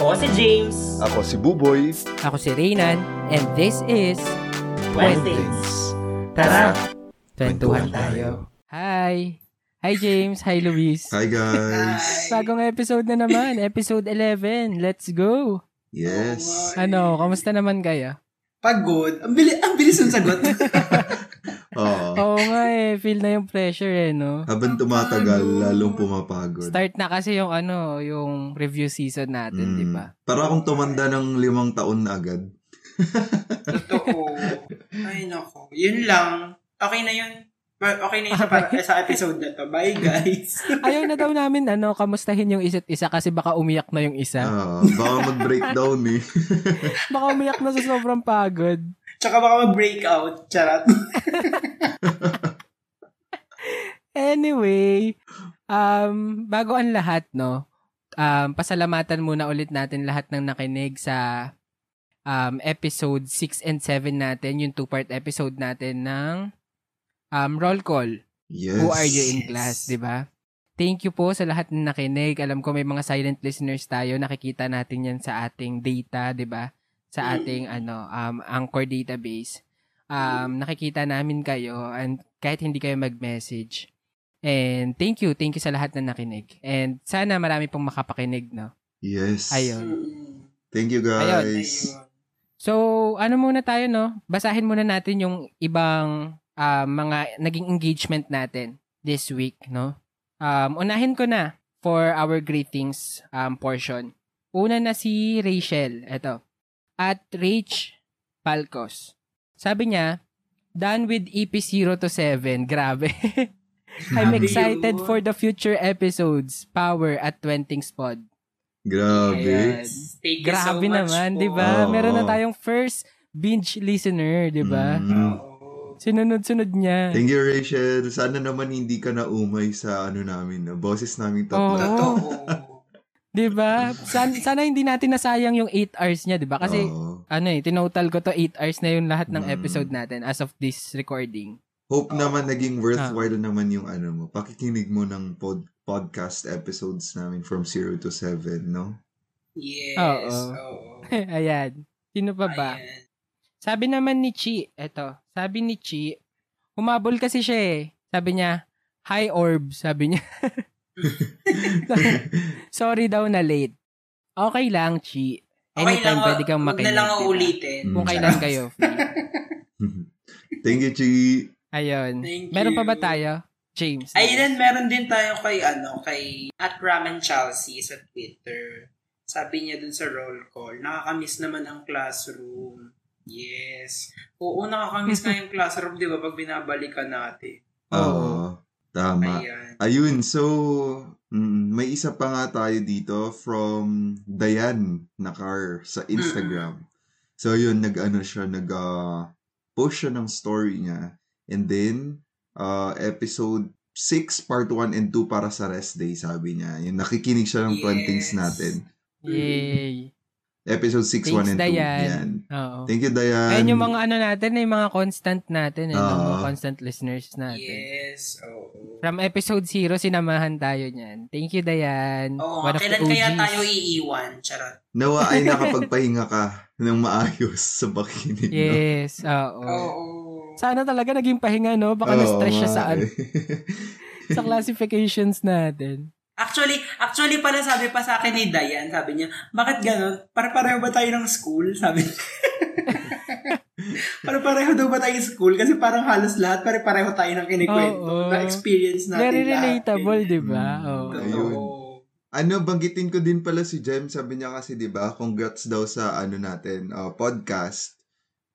Ako si James. Ako si Buboy. Ako si Reynan. And this is Twenthings. Tara, kwentuhan tayo. Hi! Hi James! Hi Luis! Hi guys! Bagong episode na naman. Episode 11. Let's go! Yes! Oh, ano, kamusta naman kaya? Pagod. Ang bilis ang sagot. Oo nga eh, feel na yung pressure eh, no? Habang tumatagal, lalong pumapagod. Start na kasi yung ano, yung review season natin, di ba? Para akong tumanda ng 5 taon na agad. Totoo. Ay nako, yun lang. Okay na yun. Okay na yun sa episode na to. Bye guys. Ayaw na daw namin ano, kamustahin yung isa't isa kasi baka umiyak na yung isa. Baka mag-breakdown eh. Baka umiyak na sa sobrang pagod. Tsaka baka mag-breakout. Charat. Anyway, bago ang lahat, no? Pasalamatan muna ulit natin lahat ng nakinig sa episode 6 and 7 natin, yung 2-part episode natin ng roll call. Yes. Who are you in class, di ba? Thank you po sa lahat ng nakinig. Alam ko may mga silent listeners tayo. Nakikita natin yan sa ating data, di ba? Sa ating Anchor database. Nakikita namin kayo and kahit hindi kayo mag-message. And thank you sa lahat na nakinig. And sana marami pong makapakinig, no? Yes. Ayun. Thank you guys. Ayun. So, ano muna tayo, no? Basahin muna natin yung ibang mga naging engagement natin this week, no? Unahin ko na for our greetings portion. Una na si Rachel. Ito. At Rich Palcos. Sabi niya, done with EP0 to 7. Grabe. I'm excited for the future episodes. Power at Twenthings Pod. Grabe. Thank you so much naman, di ba? Meron na tayong first binge listener, di ba? Sinunod-sunod niya. Thank you, Rachel. Sana naman hindi ka naumay sa namin, na boses namin tatlo. Diba? Sana hindi natin nasayang yung 8 hours niya, diba? Kasi, tinotal ko to 8 hours na yung lahat ng episode natin as of this recording. Hope naman naging worthwhile naman yung pakikinig mo ng podcast episodes namin from 0 to 7, no? Yes. Ayan. Sino pa ba? Ayan. Sabi naman ni Chi, eto. Sabi ni Chi, humabol kasi siya eh. Sabi niya, hi Orb, sabi niya. Sorry daw na late. Okay lang, Chi. Anytime pwede kang makinig. Huwag na lang ulitin. Kung kailan kayo. Thank you, Chi. Ayun. Thank meron you. Pa ba tayo? James. Ayun, meron din tayo kay at ramancharlie sa Twitter. Sabi niya dun sa roll call, nakakamiss naman ang classroom. Yes. Oo, nakakamiss na yung classroom, di ba? Pag binabalikan natin. Oo. Tama. Ayun, so may isa pa nga tayo dito from Diane Nakar sa Instagram. So yun, nag-post siya ng story niya. And then, episode 6, part 1 and 2 para sa rest day, sabi niya. Yun, nakikinig siya ng Twenthings natin. Yay! Episode 6, 1 and 2. Yan. Thank you, Diane. Ayun yung mga natin, yung mga constant natin, mga constant listeners natin. Yes. From episode 0, sinamahan tayo niyan. Thank you, Diane. Kailan kaya tayo iiwan? Charot. Nawa ay nakapagpahinga ka ng maayos sa pakinig. Yes. Sana talaga naging pahinga, no? Baka na-stress siya sa classifications natin. Actually pala sabi pa sa akin ni Diane, sabi niya, bakit ganun? Pareho ba tayo ng school? Sabi niya. Pareho daw ba tayo ng school? Kasi parang halos lahat, pareho tayo ng kinikwento. Na-experience natin. Very relatable, di ba? Banggitin ko din pala si Gem, sabi niya kasi, di ba, congrats daw sa natin, podcast.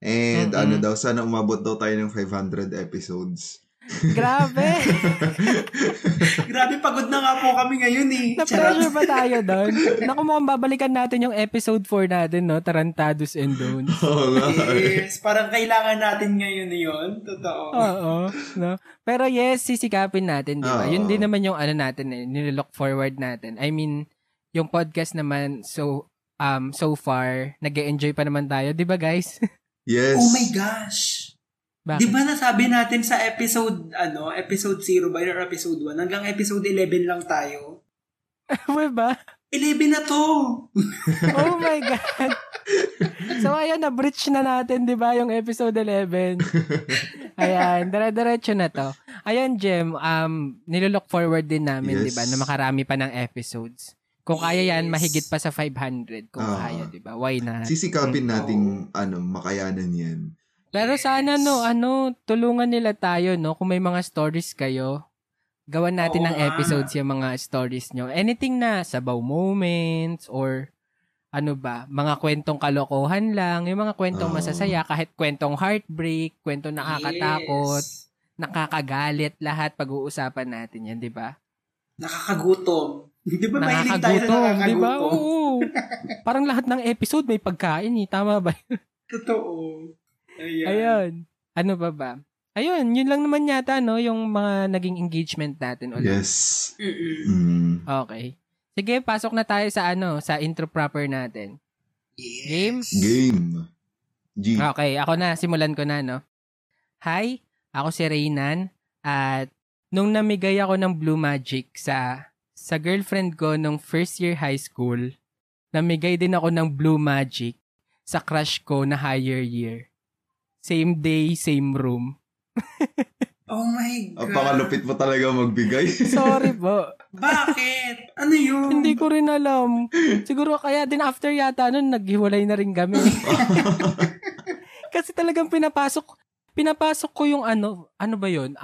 And sana umabot daw tayo ng 500 episodes. Grabe. Grabe, pagod na nga po kami ngayon eh. Na-pressure ba tayo doon? Naku, mukhang babalikan natin yung episode 4 natin, no? Tarantados and Doons. Oh, yes, parang kailangan natin ngayon yun. Totoo. Oo. No? Pero yes, sisikapin natin, di ba? Yun din naman yung ano natin, nililook forward natin. I mean, yung podcast naman, so far, nag-e-enjoy pa naman tayo, di ba guys? Yes. Oh my gosh. Bakit? Di ba nasabi natin sa episode 0 ba yun or episode 1? Hanggang episode 11 lang tayo. Wala ba? 11 na to! Oh my God! So ayan, na-bridge na natin, di ba, yung episode 11. Ayan, dire-diretso na to. Ayan, Gem, nililook forward din namin, yes, di ba, na makarami pa ng episodes. Kung kaya yan, mahigit pa sa 500. Kung kaya, di ba? Why not? Sisikapin nating makayanan yan. Pero sana tulungan nila tayo, no? Kung may mga stories kayo, gawan natin ng episodes yung mga stories nyo. Anything na sabaw moments or mga kwentong kalokohan lang, yung mga kwentong masasaya, kahit kwentong heartbreak, kwentong nakakatakot, yes, nakakagalit, lahat pag-uusapan natin yan, di ba? Nakakagutom. Di ba mahilig tayo na nakakagutom? Di ba? Oo. Parang lahat ng episode may pagkain eh. Tama ba? Totoo. Ayan. Ayun. Ano pa ba? Ayun, yun lang naman yata, no? Yung mga naging engagement natin ulit. Yes. Mm-hmm. Okay. Sige, pasok na tayo sa sa intro proper natin. Yes. Game. Okay, ako na. Simulan ko na, no? Hi, ako si Reynan. At nung namigay ako ng Blue Magic sa girlfriend ko nung first year high school, namigay din ako ng Blue Magic sa crush ko na higher year. Same day, same room. Oh my God. Pakalupit mo talaga magbigay. Sorry po. Bakit? Ano yun? Hindi ko rin alam. Siguro kaya din after yata naghiwalay na rin kami. Kasi talagang pinapasok ko yung ano ba yun?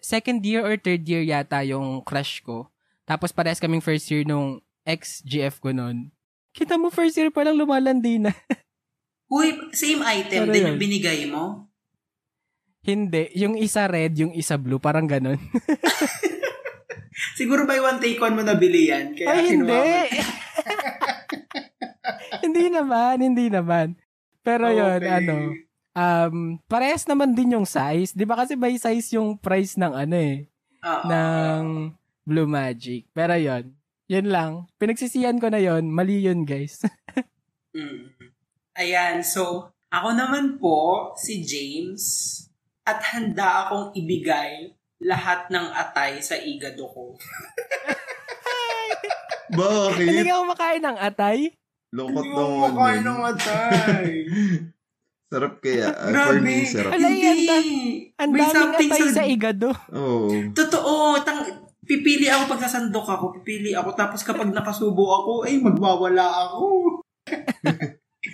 Second year or third year yata yung crush ko. Tapos parehas kaming first year nung ex-GF ko noon. Kita mo first year pa lang lumalandi na. Uy, same item din yung binigay mo? Hindi. Yung isa red, yung isa blue. Parang ganun. Siguro by one take one mo nabili yan. Kaya hindi. Hindi naman. Pero parehas naman din yung size. Di ba kasi by size yung price ng ng Blue Magic. Pero yun lang. Pinagsisihan ko na yun. Mali yun, guys. Ayan, so ako naman po si James at handa akong ibigay lahat ng atay sa igado ko. Bakit? Hindi ka kumakain ng atay? Lungkot naman. Hindi kumakain ng atay. Sarap kaya. Grabe. Alay, ang daming atay sa igado. Oh. Totoo. Pipili ako pag sasandok ako. Tapos kapag nakasubo ako, magwawala ako.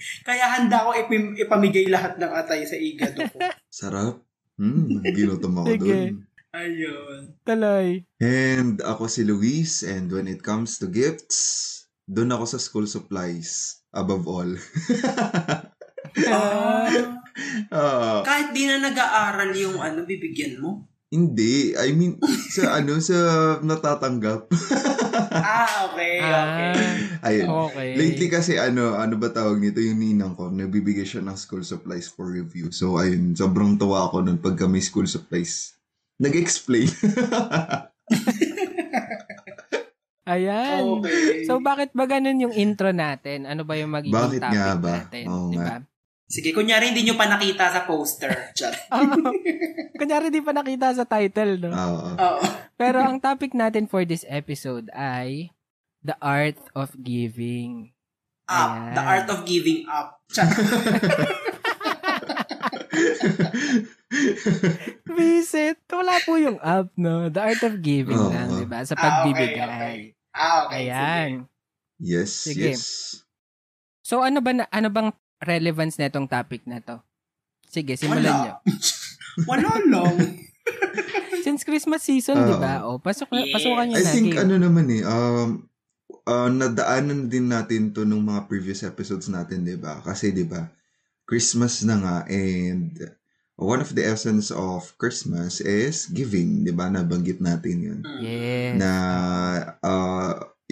Kaya handa ko ipamigay lahat ng atay sa igado ko. Sarap. Ginutom ako doon. Ayun. Talay. And ako si Luis, and when it comes to gifts, doon ako sa school supplies. Above all. Kahit di na nag-aaral yung bibigyan mo? Hindi. I mean, sa natatanggap. Okay. Ayun. Okay. Lately kasi ano ba tawag nito, yung ninang ko, nagbibigay siya ng school supplies for review. So, ayun, sobrang tuwa ako nun pagka may school supplies. Nag-explain. Ayan. Okay. So, bakit ba ganun yung intro natin? Ano ba yung magiging topic natin? Oh, diba? Sige, kunyari hindi nyo pa nakita sa poster. Kunyari hindi pa nakita sa title, no? Oo. Pero ang topic natin for this episode ay the art of giving. Ayan. The art of giving up. Visit. Wala po yung up, no? The art of giving lang, diba? Sa pagbibigay. Okay. Ayan. Sige. Yes. So, ano bang relevance na itong topic na to? Sige, simulan nyo. Wala lang. Since Christmas season, diba? Pasukan nyo natin. I think nadaanan din natin to nung mga previous episodes natin, 'di ba? Kasi 'di ba, Christmas na nga and one of the essence of Christmas is giving, di ba? Nabanggit natin yun. Yes. Na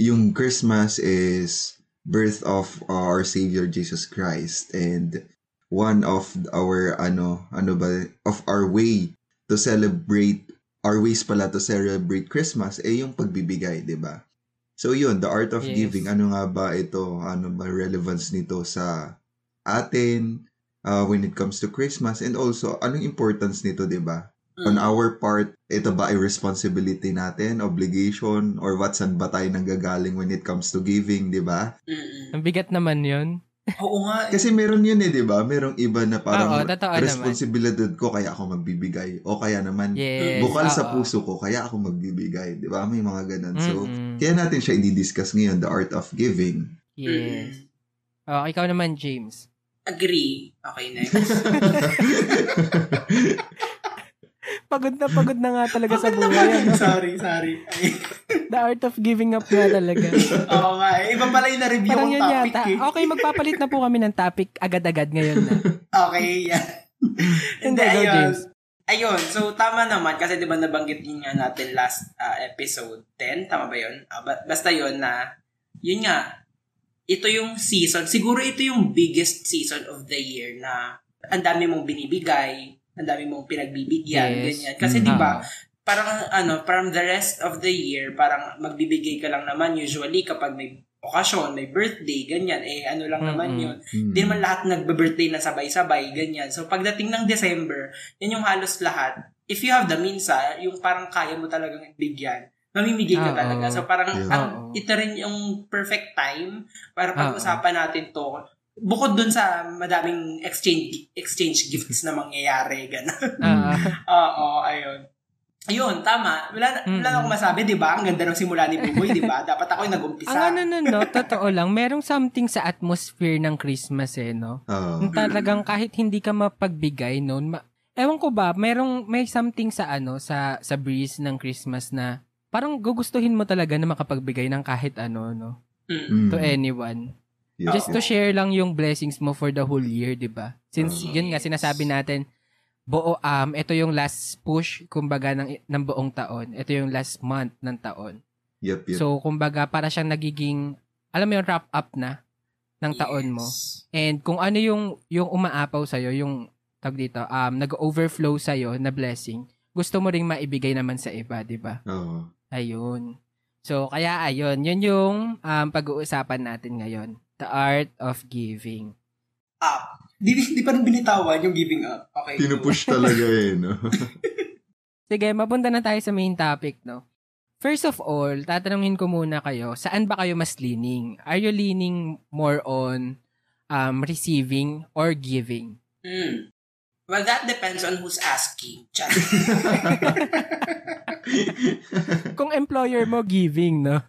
yung Christmas is birth of our Savior Jesus Christ, and one of our our way to celebrate, our ways pala to celebrate Christmas ay yung pagbibigay, di ba? So yun, the art of giving, ano nga ba ito? Ano ba relevance nito sa atin? When it comes to Christmas, and also anong importance nito, 'di ba? On our part, ito ba ay responsibility natin, obligation, or what, saan ba tayo nanggagaling when it comes to giving, 'di ba? Ang bigat naman 'yon. Oo nga. Kasi meron 'yun eh, 'di ba? Merong iba na parang responsibilidad ko kaya ako magbibigay, o kaya naman bukal sa puso ko kaya ako magbibigay, 'di ba? May mga ganun. So, kaya natin siya i-discuss ngayon, the art of giving. Yes. Oh, ikaw naman, James. Agree. Okay, next. Pagod na nga talaga sa buhay. No? Sorry. The art of giving up nga talaga. Oo nga. Iba pala yung na-review ang topic. Okay, magpapalit na po kami ng topic agad-agad ngayon na. Okay, yan. Hindi, ayun, so tama naman kasi diba nabanggit din nga natin last episode 10, tama ba yun? Basta yun na, yun nga, ito yung season, siguro ito yung biggest season of the year na ang dami mong binibigay, ang dami mong pinagbibigyan, ganyan. Kasi diba, parang parang the rest of the year, parang magbibigay ka lang naman usually kapag may okasyon, may birthday, ganyan. Naman yun. Hindi naman lahat nagbe-birthday na sabay-sabay, ganyan. So pagdating ng December, yan yung halos lahat. If you have the means, yung parang kaya mo talagang bigyan, mamimigay ka talaga. So parang ito rin yung perfect time para pag-usapan natin to. Bukod dun sa madaming exchange gifts na mangyayari, gano'n. Ayun. Ayun, tama. Wala akong masabi, di ba? Ang ganda ng simula ni Buboy, di ba? Dapat ako yung nag-umpisa. Totoo lang. Merong something sa atmosphere ng Christmas no? Talagang kahit hindi ka mapagbigay noon, ewan ko ba, may something sa sa breeze ng Christmas na parang gugustuhin mo talaga na makapagbigay ng kahit no? To anyone. Yeah. Just to share lang yung blessings mo for the whole year, di ba? Since yun nga, sinasabi natin, ito yung last push, kumbaga, ng buong taon. Ito yung last month ng taon. Yep. So, kumbaga, para siyang nagiging, alam mo yung wrap up na ng taon mo. And kung ano yung umaapaw sa'yo, yung, tag dito, nag-overflow sa'yo na blessing, gusto mo ring maibigay naman sa iba, di ba? Oo. Ayun. So, kaya ayun. Yun yung pag-uusapan natin ngayon. The art of giving up. Di pa rin binitawan yung giving up. Okay. Pinupush talaga no? Sige, mapunta na tayo sa main topic, no? First of all, tatanungin ko muna kayo, saan ba kayo mas leaning? Are you leaning more on receiving or giving? Well, that depends on who's asking. Kung employer mo, giving, no?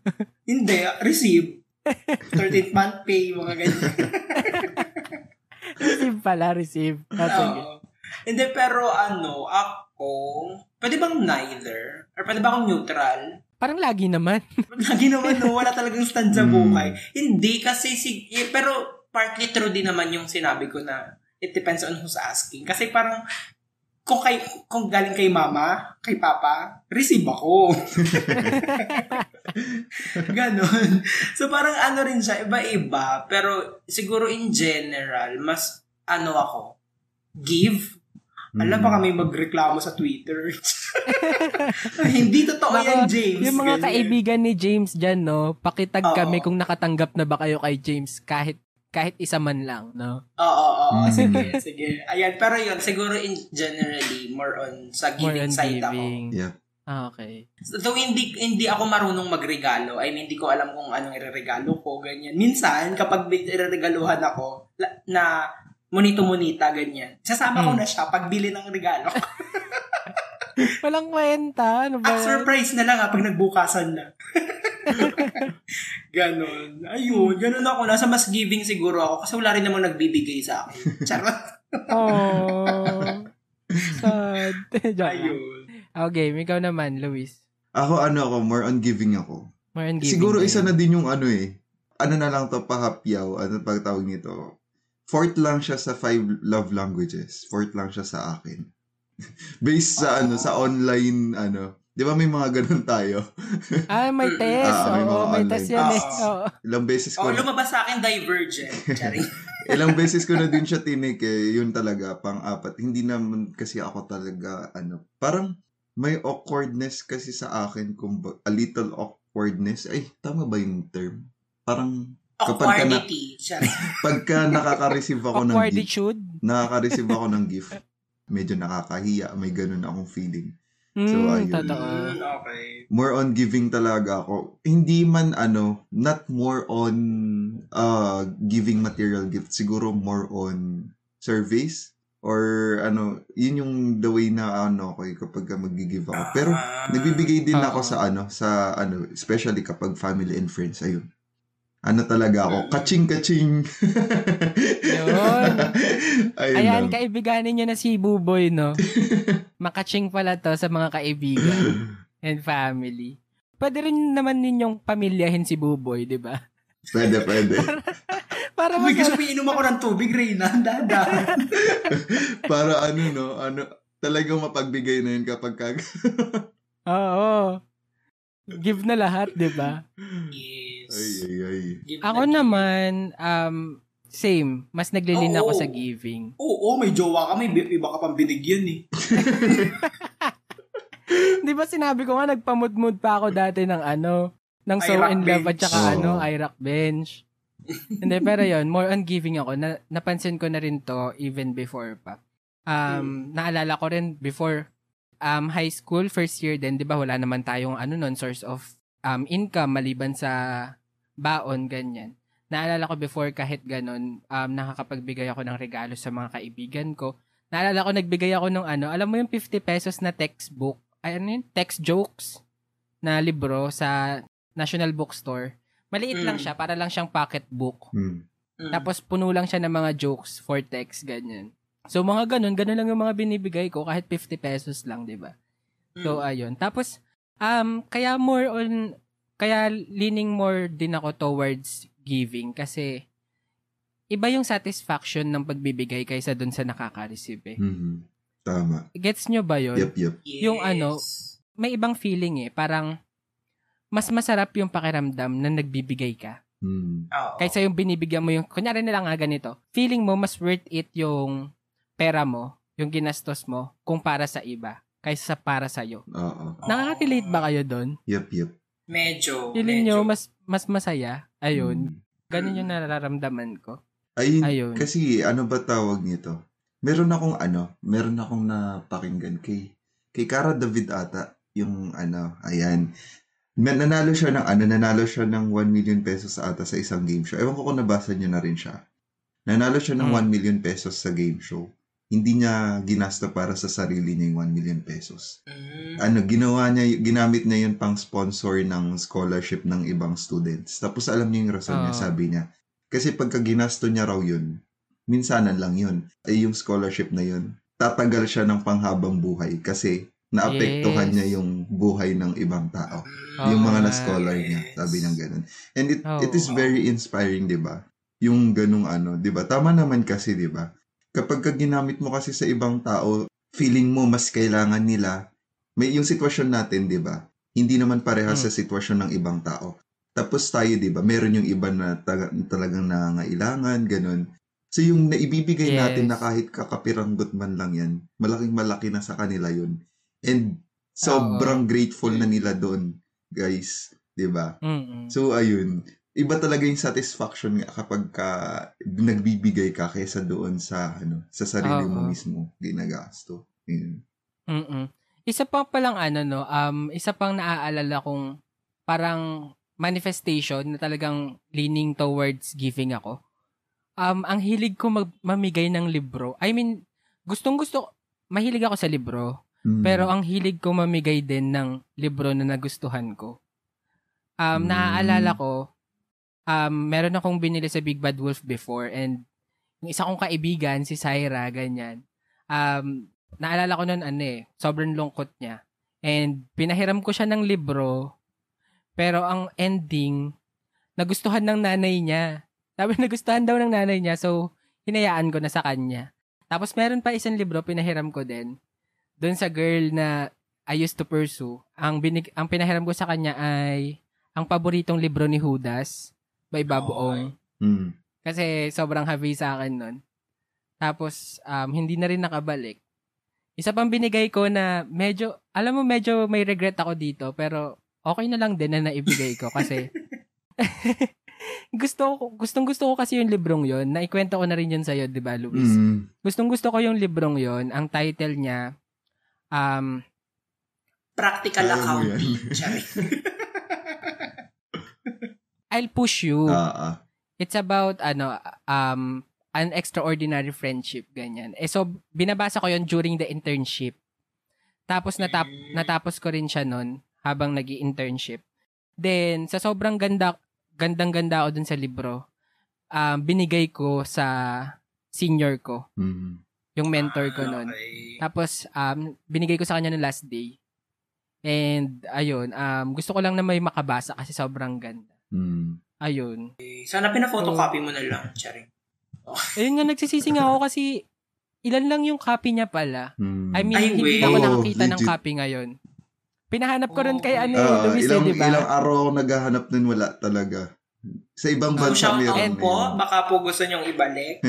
Hindi, receive. 13th month pay, mga ganyan. receive. Hindi, pero ako, pwede bang neither? Or pwede bang neutral? Parang lagi naman. Wala talagang stand sa buhay. Hindi, kasi, pero partly true din naman yung sinabi ko na it depends on who's asking. Kasi parang, kung galing kay mama, kay papa, receive ako. Ganon. So parang rin siya, iba-iba. Pero siguro in general, mas ako, give. Alam pa kami magreklamo sa Twitter. Hindi totoo yan, James. Yung mga kaibigan ni James dyan, no? Pakitag kami kung nakatanggap na ba kayo kay James kahit isa man lang, no? Oo. Sige. Ayan, pero yun, siguro in generally, more on sa giving side ako. Yeah. Okay. So, hindi ako marunong magregalo. I mean, hindi ko alam kung anong ireregalo ko, ganyan. Minsan, kapag ireregaluhan ako, na monito-monita, ganyan, sasama ko na siya pagbili ng regalo. Walang kwenta, ano ba? Surprise na lang, pag nagbukasan na. Ganon. Ayun, ganon ako. Nasa mas giving siguro ako kasi wala rin namang nagbibigay sa akin. Charot. Sad. Ayun. Okay, ikaw naman, Luis. Ako ako, more on giving ako. More on giving. Siguro isa na din yung ano na lang to pahapyaw, pagtawag nito. fourth lang siya sa 5 love languages. Fourth lang siya sa akin. Based sa sa online Di ba may mga ganun tayo? May test. May test yan Ilang beses ko lumabas sa akin Divergent. Ilang beses ko na din siya tinik Yun talaga, pang-apat. Hindi naman kasi ako talaga, parang may awkwardness kasi sa akin. A little awkwardness. Ay, tama ba yung term? Parang kapag pagka nakaka-receive ako ng gift, medyo nakakahiya. May ganun akong feeling. So, ayun. Okay. More on giving talaga ako. Hindi man, not more on giving material gifts. Siguro more on service or yun yung the way na ako kapag mag-give ako. Pero, nagbibigay din ako sa especially kapag family and friends. Ayun. Talaga ako? Kaching-kaching! Yun! Ayan, kaibiganin nyo na si Buboy, no? Makaching pala to sa mga kaibigan and family. Pwede rin naman ninyong pamilyahin si Buboy, di ba? Pwede. Para gusto ko iinom ako ng tubig, Reynan. Dahan. Para talagang mapagbigay na yun kapag Oo. Give na lahat, di ba? Yes. Ay. Ako naman, same. Mas naglilin ako sa giving. Oo, may jowa ka. May iba ka pang binigyan eh. Di ba sinabi ko nga, nagpamudmud pa ako dati ng ng So In Love at saka I Rock Bench. Hindi, pero yun, more on giving ako. Napansin ko na rin to even before pa. Naalala ko rin before high school, first year din, di ba, wala naman tayong source of income maliban sa baon, ganyan. Naalala ko before kahit ganun, nakakapagbigay ako ng regalo sa mga kaibigan ko. Naalala ko, nagbigay ako ng alam mo yung 50 pesos na textbook, text jokes na libro sa National Bookstore. Maliit lang siya, para lang siyang pocketbook. Tapos puno lang siya ng mga jokes for text, ganyan. So, mga ganun lang yung mga binibigay ko, kahit 50 pesos lang, di ba? So, ayun. Tapos, kaya leaning more din ako towards giving kasi iba yung satisfaction ng pagbibigay kaysa dun sa nakaka-receive. Tama. Gets nyo ba yun? Yep. Yes. Yung may ibang feeling parang mas masarap yung pakiramdam na nagbibigay ka. Kaysa yung binibigyan mo yung, kunyari nila nga ganito, feeling mo mas worth it yung pera mo, yung ginastos mo, kung para sa iba, kaysa para sa'yo. Nakaka-relate ba kayo doon? Yep. Medyo. Feeling nyo, mas masaya. Ayun. Ganun yung nararamdaman ko. Ayun. Kasi, ba tawag nito? Meron akong napakinggan kay Kara David ata, yung ayan. Nanalo siya ng 1 million pesos ata sa isang game show. Ewan ko kung nabasa niyo na rin siya. Nanalo siya ng 1 million pesos sa game show. Hindi niya ginasta para sa sarili niya yung 1 million pesos. Ginawa niya, ginamit niya yun pang sponsor ng scholarship ng ibang students. Tapos alam niyo yung rason niya, sabi niya. Kasi pagka ginasto niya raw yun, minsanan lang yun, yung scholarship na yun, tatagal siya ng panghabang buhay kasi naapektuhan niya yung buhay ng ibang tao. Yung mga na-scholar niya, sabi niya ganun. And it is very inspiring, di ba? Yung ganung di ba? Tama naman kasi, di ba? Kapag ginamit mo kasi sa ibang tao, feeling mo mas kailangan nila. May yung sitwasyon natin, di ba? Hindi naman parehas sa sitwasyon ng ibang tao. Tapos tayo, di ba? Meron yung iba na talagang nangangailangan, ganun. So yung naibibigay natin na kahit kakapiranggot man lang yan, malaking-malaki na sa kanila yun. And sobrang grateful na nila doon, guys. Di ba? So ayun. Iba talaga yung satisfaction nga kapag nagbibigay ka kaysa doon sa sa sarili mo mismo ginagasto. Isa pa palang isa pang naaalala kong parang manifestation na talagang leaning towards giving ako. Ang hilig ko mamigay ng libro. I mean, mahilig ako sa libro, pero ang hilig ko mamigay din ng libro na nagustuhan ko. Naaalala ko, meron akong binili sa Big Bad Wolf before and yung isa kong kaibigan, si Saira, ganyan. Naalala ko nun, sobrang lungkot niya. And pinahiram ko siya ng libro, pero ang ending, nagustuhan ng nanay niya. Sabi, nagustuhan daw ng nanay niya, so hinayaan ko na sa kanya. Tapos meron pa isang libro, pinahiram ko din. Doon sa girl na I used to pursue, ang pinahiram ko sa kanya ay ang paboritong libro ni Judas by Baboong. Okay. Mm. Kasi sobrang heavy sa akin nun. Tapos hindi na rin nakabalik. Isa pang binigay ko na medyo, alam mo, medyo may regret ako dito, pero okay na lang din na naibigay ko kasi gustong-gusto ko kasi yung librong yon. Naikwento ko na rin yun sa'yo, di ba, Luis? Mm. Gustong-gusto ko yung librong yon. Ang title niya, Practical Accounting. I'll push you. It's about, an extraordinary friendship, ganyan. Eh, so, binabasa ko yon during the internship. Tapos, natapos ko rin siya nun habang nag-i-internship. Then, sa sobrang gandang-ganda ako dun sa libro, binigay ko sa senior ko, yung mentor ko nun. Okay. Tapos, binigay ko sa kanya ng last day. And, ayun, gusto ko lang na may makabasa kasi sobrang ganda. Mm. Ayun. Sana pina-photocopy mo na lang, Charing. Ayun nga, nagsisising ako kasi ilan lang yung copy niya pala. Hmm. I mean, hindi ako nakakita ng copy ngayon. Pinahanap ko rin kay Luis, diba? Ilang araw ako naghahanap nun, wala talaga. Sa ibang bansa meron. Baka po gusto niyong ibalik.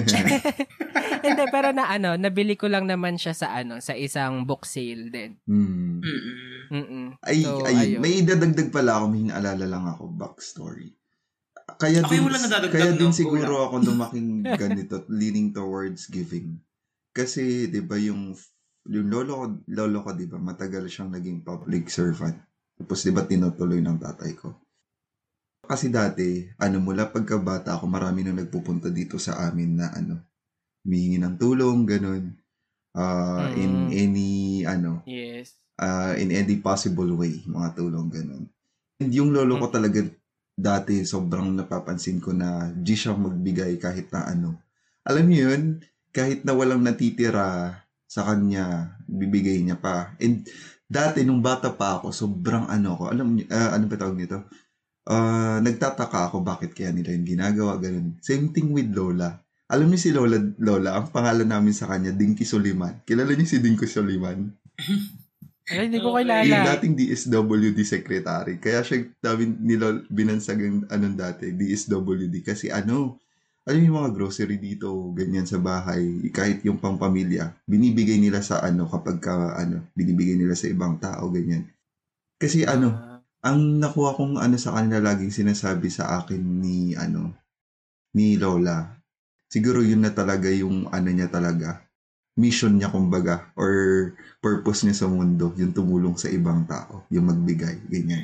Hindi, pero nabili ko lang naman siya sa isang book sale din. Hmm. So, ayun. May idadagdag pala ako, may naalala lang ako, backstory. Kaya din siguro ako lumaking ganito, leaning towards giving. Kasi, di ba, yung lolo ko, di ba, matagal siyang naging public servant. Tapos, di ba, tinutuloy ng tatay ko. Kasi dati, mula pagkabata ako, marami nung nagpupunta dito sa amin na, humihingi ng tulong, ganun. In any possible way, mga tulong, ganun. And yung lolo ko talaga, dati, sobrang napapansin ko na di siya magbigay kahit na ano. Alam niyo yun, kahit na walang natitira sa kanya, bibigay niya pa. And dati, nung bata pa ako, sobrang ko. Alam niyo, ano ba tawag nito? Nagtataka ako bakit kaya nila yung ginagawa, ganun. Same thing with Lola. Alam niyo si Lola, ang pangalan namin sa kanya, Dinky Soliman. Kilala niyo si Dinky Soliman? Ay, hindi ko kilala. Yung dating DSWD secretary. Kaya siya binansag yung dati, DSWD. Kasi yung mga grocery dito, ganyan sa bahay, kahit yung pampamilya, binibigay nila sa kapag binibigay nila sa ibang tao, ganyan. Kasi ang nakuha kong sa kanila laging sinasabi sa akin ni Lola. Siguro yun na talaga yung niya talaga. Mission niya kumbaga or purpose niya sa mundo, yung tumulong sa ibang tao, yung magbigay, ganyan.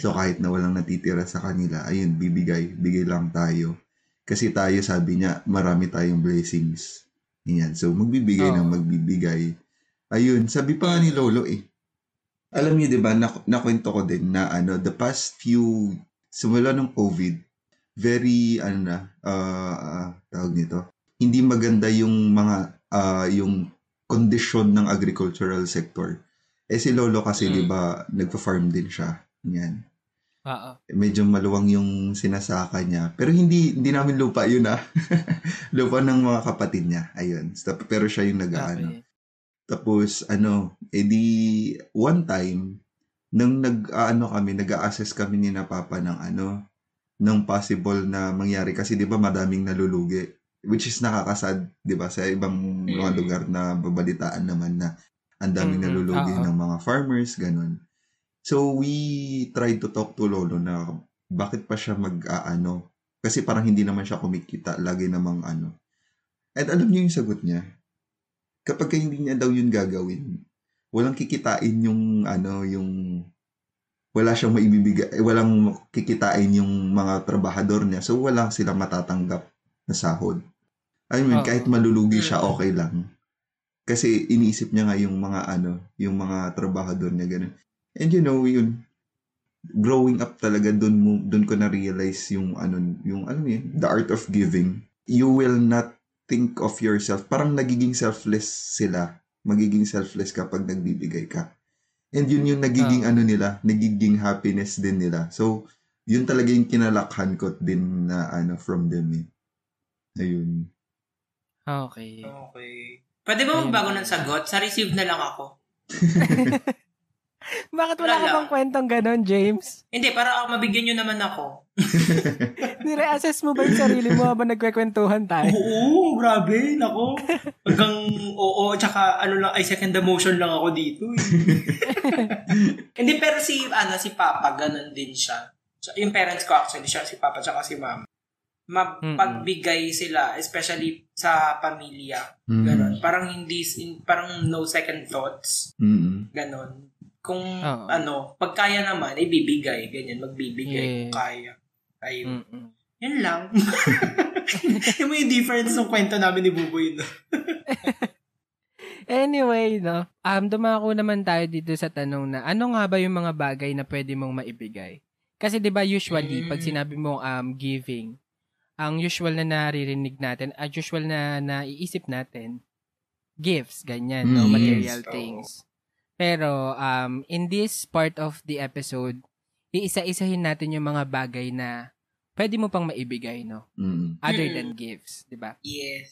So kahit na walang natitira sa kanila, ayun, bigay lang tayo. Kasi tayo, sabi niya, marami tayong blessings. Ganyan. So magbibigay ng magbibigay. Ayun, sabi pa ni Lolo eh. Alam niyo 'di ba, nakwento ko din na the past few, simula ng COVID, very tawag nito, hindi maganda yung mga yung condition ng agricultural sector. Eh si Lolo kasi, di ba, nagpa-farm din siya. Yan. Medyo maluwang yung sinasaka niya. Pero hindi namin lupa yun, lupa ng mga kapatid niya. Ayun. Pero siya yung nag-aano. Okay. Tapos, edi one time, nang nag-a-assess kami ni na Papa ng ng possible na mangyari. Kasi di ba, madaming nalulugi. Which is nakakasad, di ba, sa ibang mga lugar na babalitaan naman na ang daming nalulugi ng mga farmers, ganun. So, we tried to talk to Lolo na bakit pa siya mag-aano. Kasi parang hindi naman siya kumikita, lagi namang . At alam niyo yung sagot niya, kapag hindi niya daw yun gagawin, walang kikitain yung, wala siyang maibibigay, walang kikitain yung mga trabahador niya, so wala silang matatanggap na sahod. I mean, kahit malulugi siya, okay lang. Kasi iniisip niya nga yung mga yung mga trabahador niya, ganun. And yun, growing up talaga, doon ko na-realize yung the art of giving. You will not think of yourself. Parang nagiging selfless sila. Magiging selfless kapag nagbibigay ka. And yun yung nagiging nagiging happiness din nila. So, yun talaga yung kinalakhan ko din na from them eh. Ayun. Okay. Okay. Pwede ba magbago ng sagot? Sa receive na lang ako. Bakit wala ka bang kwentong ganon, James? Hindi, para mabigyan nyo naman ako. Nire-assess mo ba yung sarili mo habang nagkwekwentuhan tayo? Oo, grabe, nako. Hanggang oo, tsaka ano lang, ay second emotion lang ako dito. Hindi, pero si Papa, ganon din siya. So, yung parents ko actually, siya, si Papa tsaka si Mama. Mapagbigay sila, especially sa pamilya. Ganon. Parang hindi, parang no second thoughts. Ganon. Kung ano, pag kaya naman, ibibigay, ganyan, magbibigay kung kaya. Ay, yun lang. Yun mo yung difference ng kwento namin ni Buboy, no? Anyway, no, dumako naman tayo dito sa tanong na, ano nga ba yung mga bagay na pwede mong maibigay? Kasi diba usually, pag sinabi mong giving, ang usual na naririnig natin, at usual na naiisip natin, gifts, ganyan, no, material things. Pero in this part of the episode, iisa-isahin natin yung mga bagay na pwede mo pang maibigay, no? Other than gifts, di ba? Yes.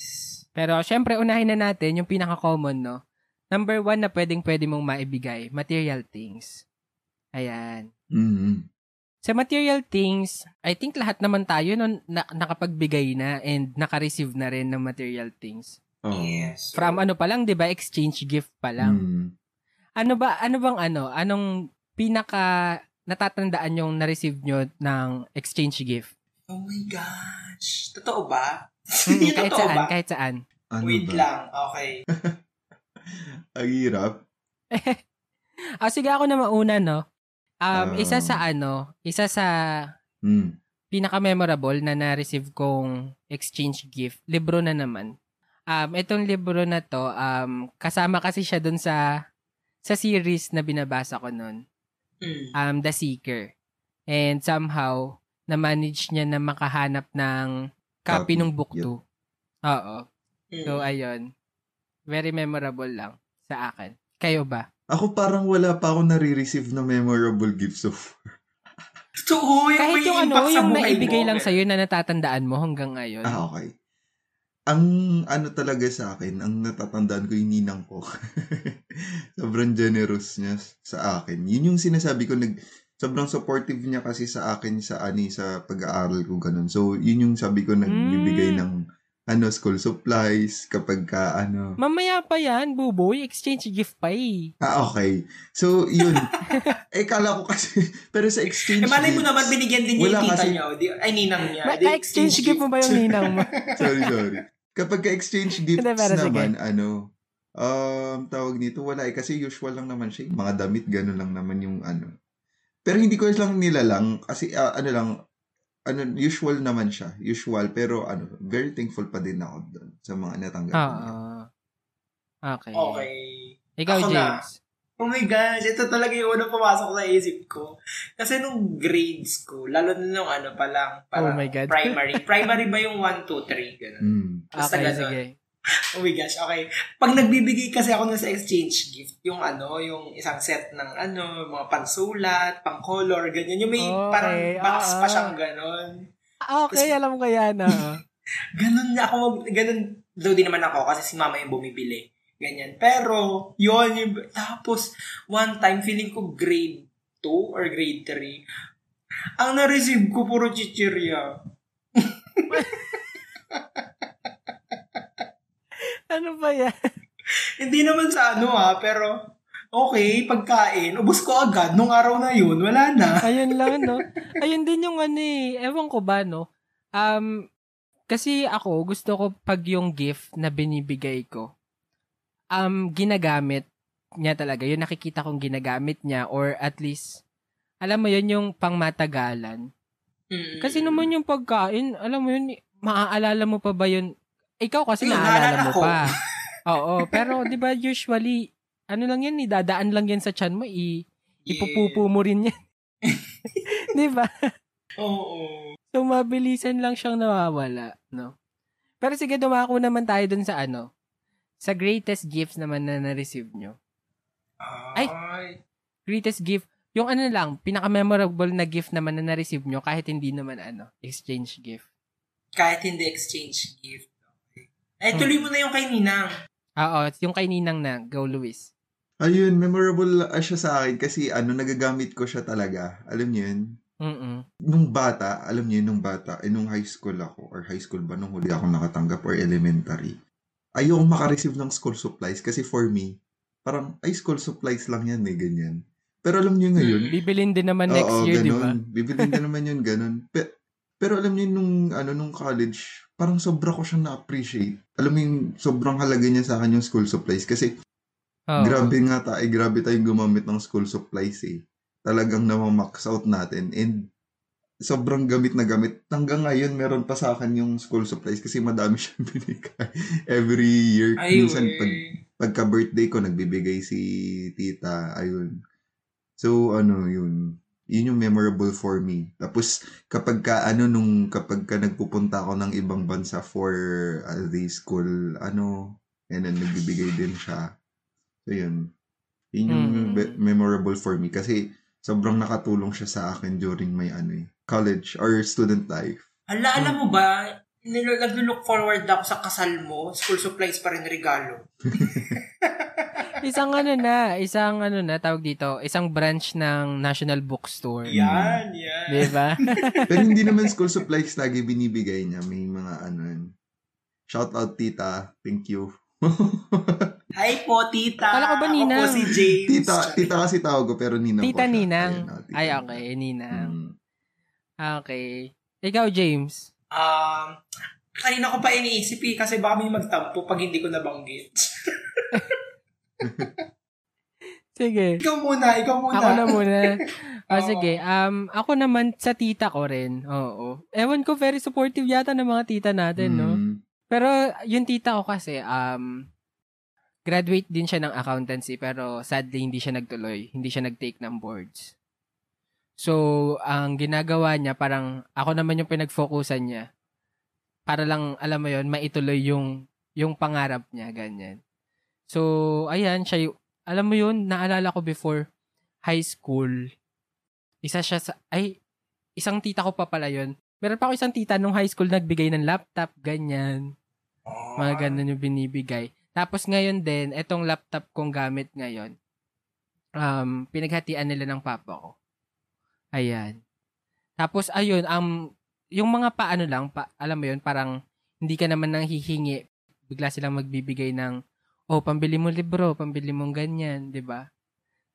Pero syempre, unahin na natin yung pinaka-common, no? Number 1 na pwedeng-pwede mong maibigay, material things. Ayan. Sa material things, I think lahat naman tayo no, nakapagbigay na and nakareceive na rin ng material things. Yes. From ano pa lang, di ba? Exchange gift pa lang. Anong pinaka natatandaan yung na-receive nyo ng exchange gift? Oh my gosh. Totoo ba? Kahit totoo saan, ba? Kahit saan. Ano wait ba? Lang. Okay. Ang hirap. Sige ako na mauna, no? Isa sa pinaka-memorable na na-receive kong exchange gift, libro na naman. Itong libro na to, kasama kasi siya dun sa series na binabasa ko noon, The Seeker. And somehow, na-manage niya na makahanap ng copy ng book 2. Oo. So, ayun. Very memorable lang sa akin. Kayo ba? Ako parang wala pa ako nare-receive na memorable gifts so far. Totoo, kahit yung ano, yung naibigay lang sa'yo na natatandaan mo hanggang ngayon. Ah, okay. Ang ano talaga sa akin, ang natatandaan ko yung ninang ko. Sobrang generous niya sa akin. Yun yung sinasabi ko, sobrang supportive niya kasi sa akin sa pag-aaral ko ganun. So, yun yung sabi ko nagbibigay ng school supplies kapag . Mamaya pa yan, Buboy, exchange gift pa eh. Ah, okay. So, yun. Kala ko kasi, pero sa exchange gift. Malay mo naman, binigyan din niya yung tita niya. Ay, ninang niya. Ka-exchange gift mo ba yung ninang mo? Sorry. Kapag ka-exchange gifts naman, tawag nito, wala eh. Kasi usual lang naman siya. Mga damit, ganun lang naman yung . Pero hindi ko lang nilalang. Kasi usual naman siya. Usual, pero very thankful pa din ako doon sa mga natanggap niya. Okay. Ikaw, ako James. Na. Oh my gosh, ito talaga yung unang pumasok sa isip ko. Kasi nung grades ko, lalo na nung parang primary. Primary ba yung 1, 2, 3? Ganun. Basta okay, ganun. Sige. Oh my gosh, okay. Pag nagbibigay kasi ako ng sa exchange gift, yung isang set ng mga pansulat, pang-color, ganyan. Yung may parang box pa siyang ganon. Okay, alam ko yan. Ganon na ako, ganon. Though di naman ako kasi si mama yung bumibili. Ganyan. Pero, yun yung... Tapos, one time, feeling ko grade 2 or grade 3, ang na-receive ko puro chichirya. Ano ba yan? Hindi naman sa pero okay, pagkain, ubos ko agad nung araw na yun, wala na. Ayun lang, no? Ayun din yung ewan ko ba, no? Kasi ako, gusto ko pag yung gift na binibigay ko, ginagamit niya talaga. Yung nakikita kong ginagamit niya or at least, alam mo yun, yung pangmatagalan. Kasi naman yung pagkain, alam mo yun, maaalala mo pa ba yun? Ikaw kasi naalala mo pa. Oo, pero 'di ba usually lang yan, idadaan lang yan sa tiyan mo, ipupupo mo rin yan. 'Di ba? Oo. So mabilisan lang siyang nawawala, no. Pero sige, dumako naman tayo dun sa sa greatest gifts naman na na-receive nyo. Ay, greatest gift, yung lang, pinaka-memorable na gift naman na na-receive nyo kahit hindi naman exchange gift. Eh, tuloy mo na yung kay Ninang. Oo, yung kay Ninang na. Go, Luis. Ayun, memorable siya sa akin kasi ano, nagagamit ko siya talaga. Alam niyo yun? Mm-mm. Nung bata, alam niyo yun, nung bata, eh, nung high school ako, or high school ba, nung huli akong nakatanggap, or elementary, ayokong makareceive ng school supplies kasi for me, parang, ay, school supplies lang yan, eh, ganyan. Pero alam niyo ngayon, bibilin din naman next year, di ba? Bibilin din naman yun, ganun. Pero alam niyo nung, ano, nung college, parang sobra ko siyang na-appreciate. Alam mo yung sobrang halaga niya sa akin yung school supplies kasi grabe tayong gumamit ng school supplies, eh. Talagang namamax out natin and sobrang gamit na gamit. Hanggang ngayon, meron pa sa akin yung school supplies kasi madami siyang binigay. Every year, minsan pagka-birthday ko, nagbibigay si tita. Ayun. So, ano, yun. Yun yung memorable for me. Tapos, kapag ka nagpupunta ako ng ibang bansa for the school, ano, and then nagbibigay din siya. So, yun. Yun yung memorable for me kasi sobrang nakatulong siya sa akin during my college or student life. Alam mo ba, nag-look forward ako sa kasal mo, school supplies pa rin regalo. Isang tawag dito, isang branch ng National Bookstore. Yan. Diba? Pero hindi naman school supplies lagi binibigay niya. May mga shout out tita, thank you. Hi po, tita. Kala ko ba Ninang? Ako po si James. Tita kasi tawag ko, pero Ninang tita po siya. Ninang. Tita Ninang. Ay, okay, Ninang. Okay. Ikaw, James? Kanina ko pa iniisip kasi baka may magtampo pag hindi ko nabanggit. Sige. Ikaw muna. Ako na muna. Sige. Ako naman sa tita ko rin. Oo. Ewan ko, very supportive yata ng mga tita natin, no? Pero yung tita ko kasi, graduate din siya ng accountancy, pero sadly, hindi siya nagtuloy. Hindi siya nag-take ng boards. So, ang ginagawa niya, parang ako naman yung pinag-focusan niya. Para lang, alam mo yun, maituloy yung pangarap niya, ganyan. So, ayan, siya alam mo yun, naalala ko before high school, isang tita ko pa pala yun. Meron pa ako isang tita nung high school, nagbigay ng laptop, ganyan. Mga ganun yung binibigay. Tapos ngayon din, etong laptop kong gamit ngayon, pinaghatian nila ng papa ko. Ayan. Tapos, ayun, yung mga alam mo yun, parang hindi ka naman nang hihingi, bigla silang magbibigay ng pambili mo libro, pambili mong ganyan, 'di ba?